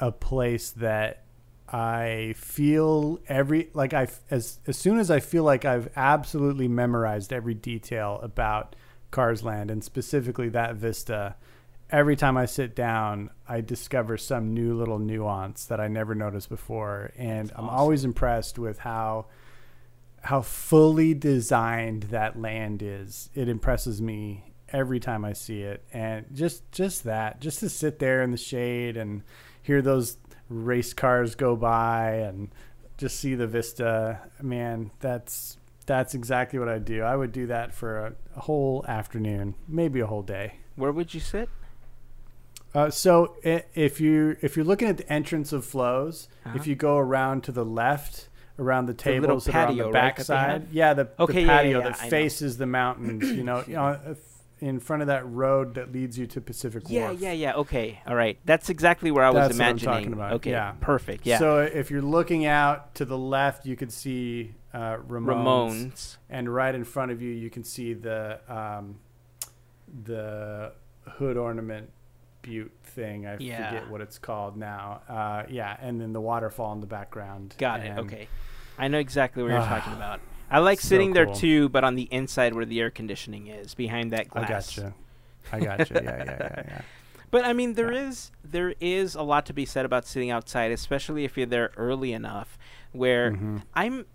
a place that I feel every, like I, as, as soon as I feel like I've absolutely memorized every detail about Cars Land and specifically that vista, every time I sit down, I discover some new little nuance that I never noticed before. And That's I'm awesome. always impressed with how, how fully designed that land is. It impresses me every time I see it. And just, just that, just to sit there in the shade and hear those race cars go by and just see the vista, man, that's that's exactly what I do. I would do that for a, a whole afternoon, maybe a whole day. Where would you sit? Uh, so it, if you if you're looking at the entrance of Flo's, uh-huh. if you go around to the left, around the tables the patio, around the backside, right, yeah, the, okay, the patio yeah, yeah, yeah, that faces the mountains, you know, you know, in front of that road that leads you to Pacific yeah, Wharf. Yeah, yeah, yeah. Okay. All right. That's exactly where I That's was imagining. That's what I'm talking about. Okay. Yeah. Perfect. Yeah. So if you're looking out to the left, you can see uh, Ramones. Ramones. And right in front of you, you can see the um, the hood ornament butte thing. I yeah. forget what it's called now. Uh, yeah. And then the waterfall in the background. Got and, it. Okay. I know exactly what you're uh, talking about. I like so sitting cool. there too, but on the inside where the air conditioning is, behind that glass. I gotcha. I gotcha. Yeah, yeah, yeah, yeah. But I mean, there yeah. is there is a lot to be said about sitting outside, especially if you're there early enough. Where mm-hmm. I'm,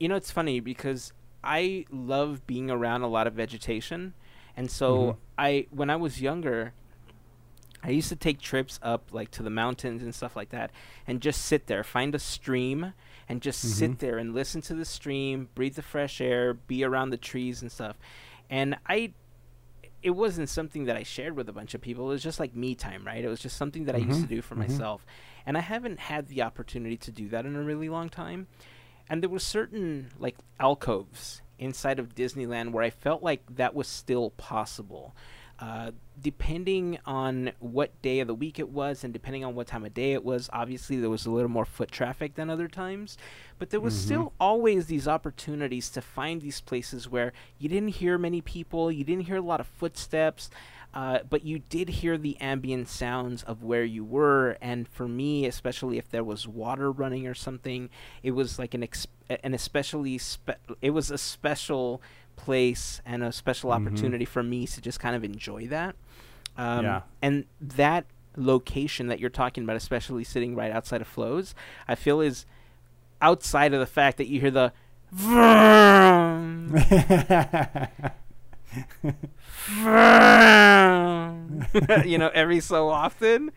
you know, it's funny because I love being around a lot of vegetation, and so mm-hmm. I when I was younger, I used to take trips up like to the mountains and stuff like that, and just sit there, find a stream. And just mm-hmm. sit there and listen to the stream, breathe the fresh air, be around the trees and stuff. And I, it wasn't something that I shared with a bunch of people. It was just like me time, right? It was just something that mm-hmm. I used to do for mm-hmm. myself. And I haven't had the opportunity to do that in a really long time. And there were certain like alcoves inside of Disneyland where I felt like that was still possible. Uh, depending on what day of the week it was and depending on what time of day it was, obviously there was a little more foot traffic than other times, but there was mm-hmm. still always these opportunities to find these places where you didn't hear many people, you didn't hear a lot of footsteps, uh, but you did hear the ambient sounds of where you were. And for me, especially if there was water running or something, it was like an, ex- an especially, spe- it was a special place and a special mm-hmm. opportunity for me to just kind of enjoy that. Um, yeah. And that location that you're talking about, especially sitting right outside of Flo's, I feel is outside of the fact that you hear the vroom, vroom, you know, every so often.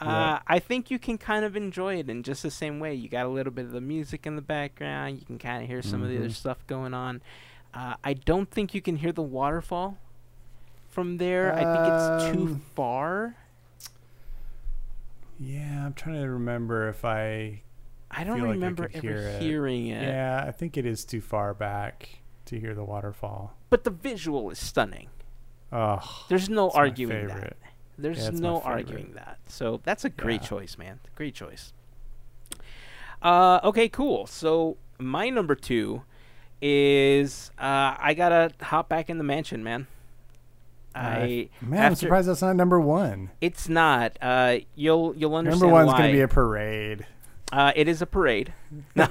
Uh, I think you can kind of enjoy it in just the same way. You got a little bit of the music in the background. You can kind of hear some mm-hmm. of the other stuff going on. Uh, I don't think you can hear the waterfall from there. Um, I think it's too far. Yeah, I'm trying to remember if I. I don't feel remember like I could ever hear it. hearing it. Yeah, I think it is too far back to hear the waterfall. But the visual is stunning. Oh, there's no arguing that. There's yeah, no arguing that. So that's a great yeah. choice, man. Great choice. Uh, okay, cool. So my number two. Is uh, I gotta hop back in the mansion, man. I uh, man, I'm surprised that's not number one. It's not. Uh, you'll you'll understand why. Number one's gonna be a parade. Uh, it is a parade. um,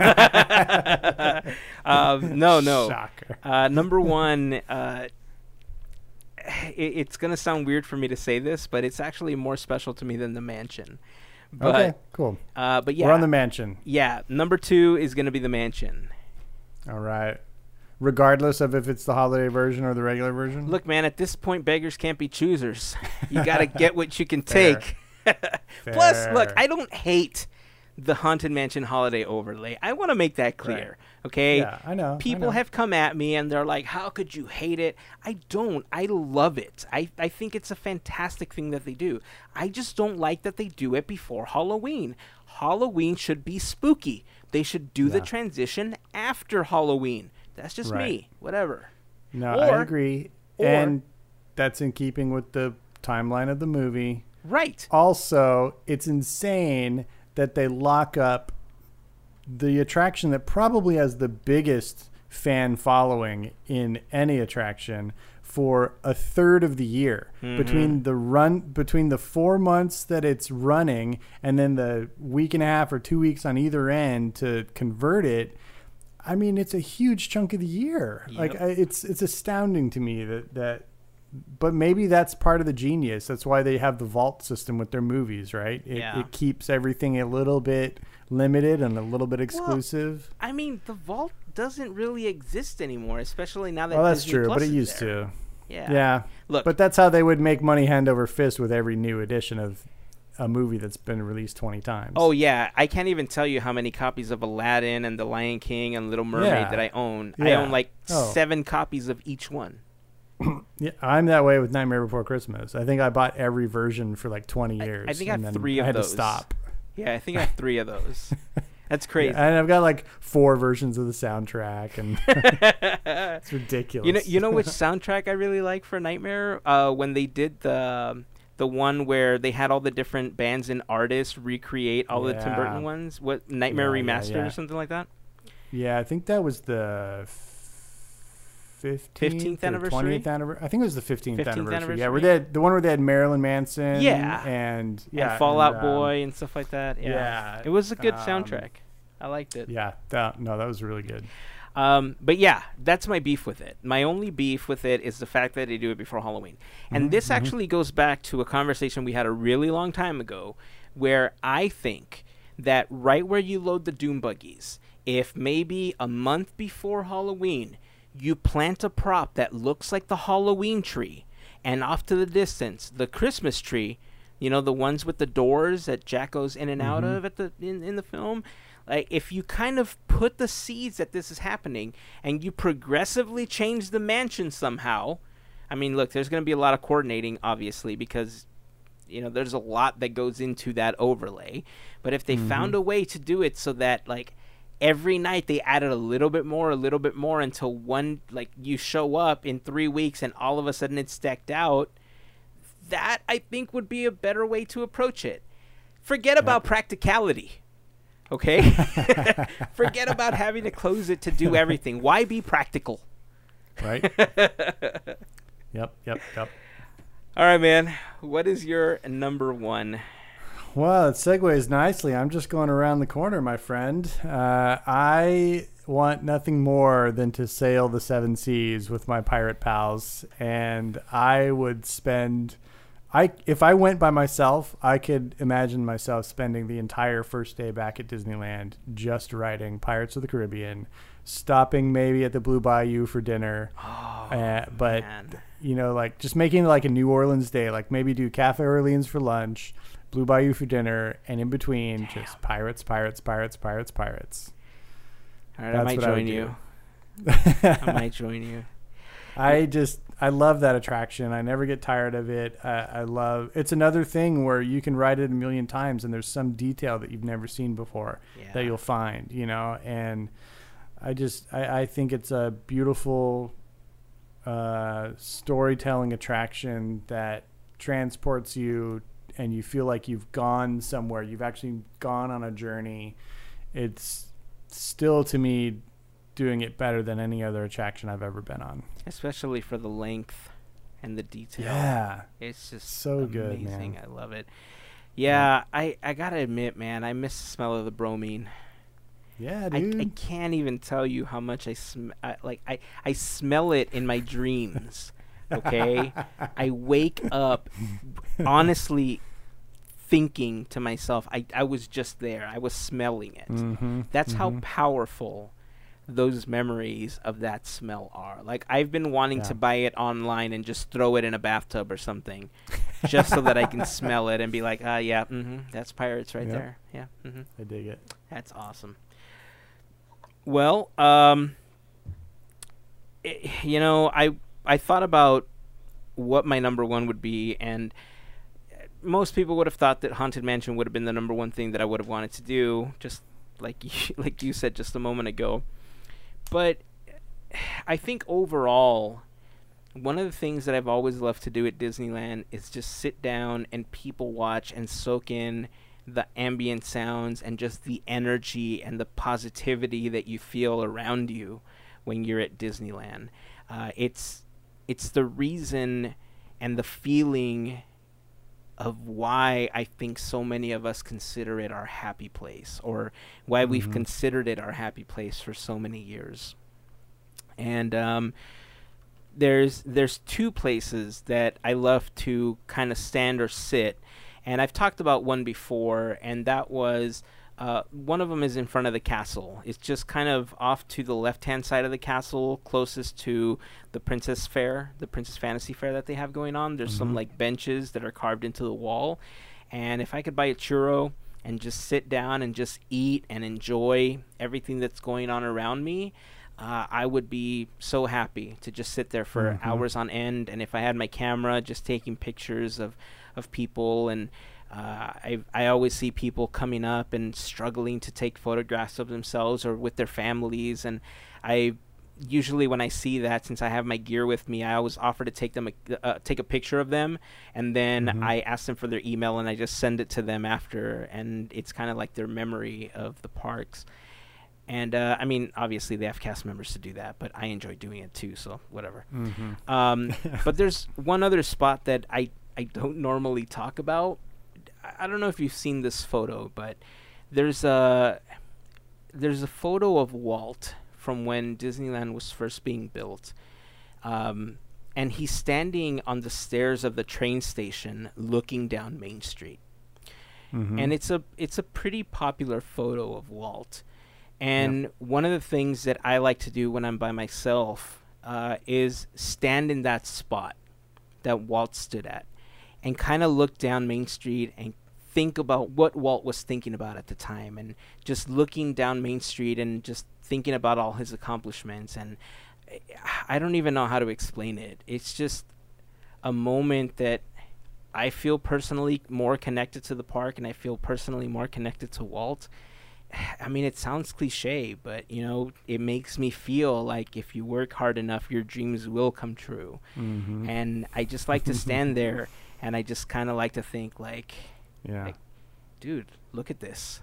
no, no. Shocker. Uh, number one. Uh, it, it's gonna sound weird for me to say this, but it's actually more special to me than the mansion. But, okay, cool. Uh, but yeah, we're on the mansion. Yeah, number two is gonna be the mansion. All right. regardless of if it's the holiday version or the regular version? Look, man, at this point, beggars can't be choosers. You got to get what you can take. Plus, look, I don't hate the Haunted Mansion Holiday overlay. I want to make that clear. Right. Okay? Yeah, I know. People I know. have come at me and they're like, how could you hate it? I don't. I love it. I, I think it's a fantastic thing that they do. I just don't like that they do it before Halloween. Halloween should be spooky. They should do yeah. the transition after Halloween. That's just right. me. Whatever. No, or, I agree. Or, and that's in keeping with the timeline of the movie. Right. Also, it's insane that they lock up the attraction that probably has the biggest fan following in any attraction for a third of the year. Mm-hmm. Between the run between the four months that it's running and then the week and a half or two weeks on either end to convert it. I mean, it's a huge chunk of the year. Yep. Like I, it's it's astounding to me that that but maybe that's part of the genius. That's why they have the vault system with their movies, right? It, yeah. it keeps everything a little bit limited and a little bit exclusive. Well, I mean, the vault doesn't really exist anymore, especially now that well, that's Disney true, Plus but it used there. to. Yeah. Yeah. Look, but that's how they would make money hand over fist with every new edition of a movie that's been released twenty times. Oh yeah, I can't even tell you how many copies of Aladdin and The Lion King and Little Mermaid yeah. that I own. Yeah. I own like oh. seven copies of each one. Yeah, I'm that way with Nightmare Before Christmas. I think I bought every version for like twenty years. I, I think I have three of those. I had those. to stop. Yeah, I think I have three of those. That's crazy. Yeah, and I've got like four versions of the soundtrack, and it's ridiculous. You know, you know which soundtrack I really like for Nightmare? Uh, when they did the the one where they had all the different bands and artists recreate all yeah. the Tim Burton ones. What Nightmare yeah, Remastered yeah, yeah. or something like that? Yeah, I think that was the Fifteenth anniversary. twentieth anniversary. I think it was the fifteenth anniversary. anniversary. Yeah, where they had, the one where they had Marilyn Manson. Yeah, and yeah, and Fall Out um, Boy and stuff like that. Yeah, yeah it was a good um, soundtrack. I liked it. Yeah, that, no, that was really good. Um, but yeah, that's my beef with it. My only beef with it is the fact that they do it before Halloween, and mm-hmm. this mm-hmm. actually goes back to a conversation we had a really long time ago, where I think that right where you load the Doom buggies, if maybe a month before Halloween, you plant a prop that looks like the Halloween tree, and off to the distance, the Christmas tree, you know, the ones with the doors that Jack goes in and mm-hmm. out of at the in, in the film. Like, if you kind of put the seeds that this is happening and you progressively change the mansion somehow, I mean, look, there's going to be a lot of coordinating, obviously, because, you know, there's a lot that goes into that overlay. But if they mm-hmm. found a way to do it so that, like, every night they added a little bit more, a little bit more until one, like, you show up in three weeks and all of a sudden it's decked out. That, I think, would be a better way to approach it. Forget about practicality, okay? Forget about having to close it to do everything. Why be practical? Right. Yep, yep, yep. All right, man. What is your number one? Well, it segues nicely. I'm just going around the corner, my friend. Uh, I want nothing more than to sail the seven seas with my pirate pals, and I would spend... I if I went by myself, I could imagine myself spending the entire first day back at Disneyland just riding Pirates of the Caribbean, stopping maybe at the Blue Bayou for dinner. Oh, uh, but, man. you know, like just making like a New Orleans day, like maybe do Cafe Orleans for lunch, Blue Bayou for dinner, and in between, Damn. just pirates, pirates, pirates, pirates, pirates. All right, That's I might join I you. I might join you. I just, I love that attraction. I never get tired of it. Uh, I love, it's another thing where you can ride it a million times and there's some detail that you've never seen before yeah. that you'll find, you know? And I just, I, I think it's a beautiful uh, storytelling attraction that transports you and you feel like you've gone somewhere. You've actually gone on a journey. It's still, to me, doing it better than any other attraction I've ever been on. Especially for the length and the detail. Yeah. It's just so amazing. Good, man. I love it. Yeah, yeah. I, I got to admit, man, I miss the smell of the bromine. Yeah, dude. I, I can't even tell you how much I, sm- I like. I, I smell it in my dreams. Okay, I wake up honestly thinking to myself, I, I was just there. I was smelling it. Mm-hmm, That's mm-hmm. how powerful those memories of that smell are. Like, I've been wanting yeah. to buy it online and just throw it in a bathtub or something, just so that I can smell it and be like, ah, uh, yeah, mm-hmm, that's pirates right yep. there. Yeah, mm-hmm. I dig it. That's awesome. Well, um, it, you know, I I thought about what my number one would be, and most people would have thought that Haunted Mansion would have been the number one thing that I would have wanted to do, just like you, like you said just a moment ago. But I think overall, one of the things that I've always loved to do at Disneyland is just sit down and people watch and soak in the ambient sounds and just the energy and the positivity that you feel around you when you're at Disneyland. Uh, it's it's the reason and the feeling of why I think so many of us consider it our happy place, or why mm-hmm. we've considered it our happy place for so many years. And um, there's there's two places that I love to kind of stand or sit, and I've talked about one before, and that was uh, one of them is in front of the castle. It's just kind of off to the left-hand side of the castle, closest to the Princess Fair, the Princess Fantasy Fair that they have going on. There's mm-hmm. some like benches that are carved into the wall, and if I could buy a churro and just sit down and just eat and enjoy everything that's going on around me, uh, I would be so happy to just sit there for mm-hmm. hours on end. And if I had my camera, just taking pictures of of people. And uh, I I always see people coming up and struggling to take photographs of themselves or with their families, and I usually, when I see that, since I have my gear with me, I always offer to take them a, uh, take a picture of them, and then mm-hmm. I ask them for their email and I just send it to them after, and it's kind of like their memory of the parks. And uh, I mean, obviously they have cast members to do that, but I enjoy doing it too, so whatever. Mm-hmm. Um, but there's one other spot that I I don't normally talk about. I don't know if you've seen this photo, but there's a there's a photo of Walt from when Disneyland was first being built, um, and he's standing on the stairs of the train station looking down Main Street, mm-hmm. and it's a it's a pretty popular photo of Walt. And yep. one of the things that I like to do when I'm by myself uh, is stand in that spot that Walt stood at, and kind of look down Main Street and think about what Walt was thinking about at the time, and just looking down Main Street and just thinking about all his accomplishments. And I don't even know how to explain it. It's just a moment that I feel personally more connected to the park, and I feel personally more connected to Walt. I mean, it sounds cliche, but, you know, it makes me feel like if you work hard enough, your dreams will come true. Mm-hmm. And I just like to stand there, and I just kind of like to think, like, yeah, like, dude, look at this.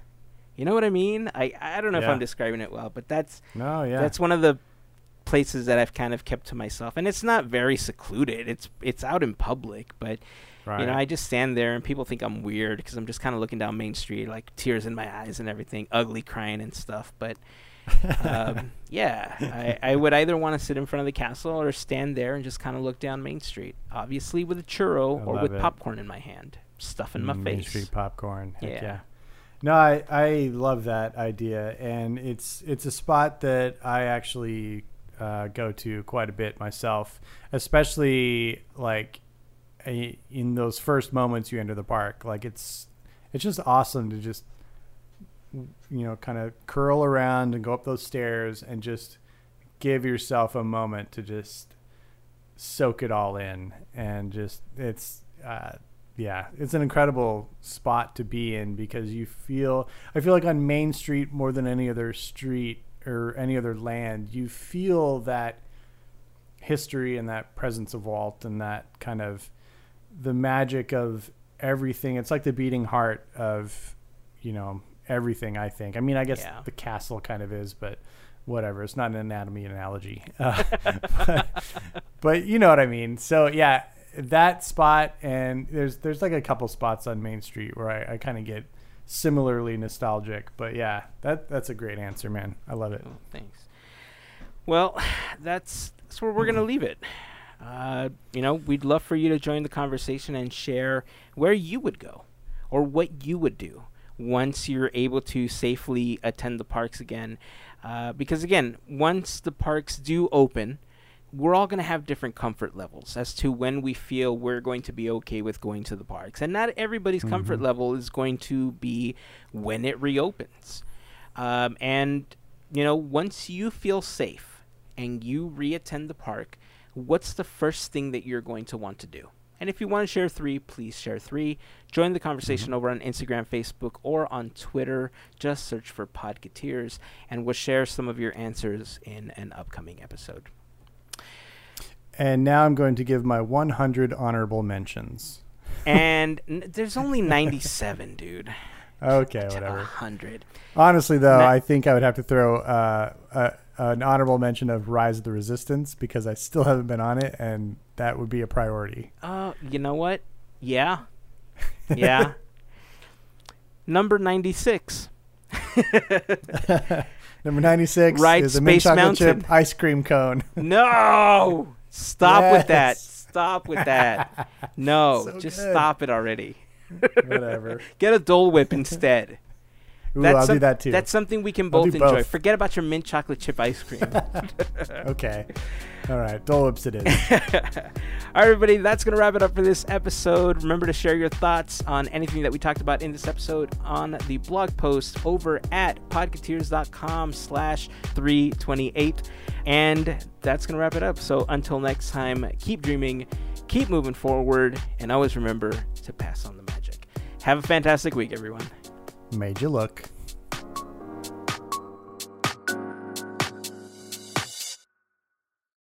You know what I mean? I, I don't know yeah. if I'm describing it well, but that's no, yeah. that's one of the places that I've kind of kept to myself. And it's not very secluded. It's it's out in public, but... You know, I just stand there, and people think I'm weird because I'm just kind of looking down Main Street, like tears in my eyes and everything, ugly crying and stuff. But um, yeah, I, I would either want to sit in front of the castle or stand there and just kind of look down Main Street, obviously with a churro I or with it. popcorn in my hand, stuff in my mm, face. Main Street popcorn. Heck yeah. yeah. No, I, I love that idea. And it's, it's a spot that I actually uh, go to quite a bit myself, especially like in those first moments you enter the park. Like, it's it's just awesome to just, you know, kind of curl around and go up those stairs and just give yourself a moment to just soak it all in. And just it's uh yeah it's an incredible spot to be in, because you feel I feel like on Main Street, more than any other street or any other land, you feel that history and that presence of Walt and that kind of the magic of everything. It's like the beating heart of, you know, everything. I think, I mean, I guess yeah. the castle kind of is, but whatever, it's not an anatomy analogy, uh, but, but you know what I mean? So yeah, that spot. And there's, there's like a couple spots on Main Street where I, I kind of get similarly nostalgic, but yeah, that that's a great answer, man. I love it. Oh, thanks. Well, that's, that's where we're going to leave it. Uh, you know, we'd love for you to join the conversation and share where you would go or what you would do once you're able to safely attend the parks again. Uh, because, again, once the parks do open, we're all going to have different comfort levels as to when we feel we're going to be okay with going to the parks. And not everybody's mm-hmm. comfort level is going to be when it reopens. Um, and, you know, once you feel safe and you reattend the park, what's the first thing that you're going to want to do? And if you want to share three, please share three. Join the conversation over on Instagram, Facebook, or on Twitter. Just search for Podketeers, and we'll share some of your answers in an upcoming episode. And now I'm going to give my one hundred honorable mentions. And n- there's only ninety-seven, dude. Okay, whatever. one hundred. Honestly, though, I think I would have to throw uh, uh, an honorable mention of Rise of the Resistance, because I still haven't been on it, and that would be a priority. Oh, uh, you know what? Yeah. Yeah. Number ninety-six. Number ninety-six Ride is a mint chocolate Mountain. Chip ice cream cone. No! Stop yes. with that. Stop with that. No, so just good. Stop it already. Whatever. Get a Dole Whip instead. Ooh, that's I'll some, do that too. That's something we can both enjoy. Both. Forget about your mint chocolate chip ice cream. Okay. All right. Dole Whips it is. All right, everybody. That's going to wrap it up for this episode. Remember to share your thoughts on anything that we talked about in this episode on the blog post over at podketeers.com slash 328. And that's going to wrap it up. So until next time, keep dreaming, keep moving forward, and always remember to pass on the magic. Have a fantastic week, everyone. Made you look.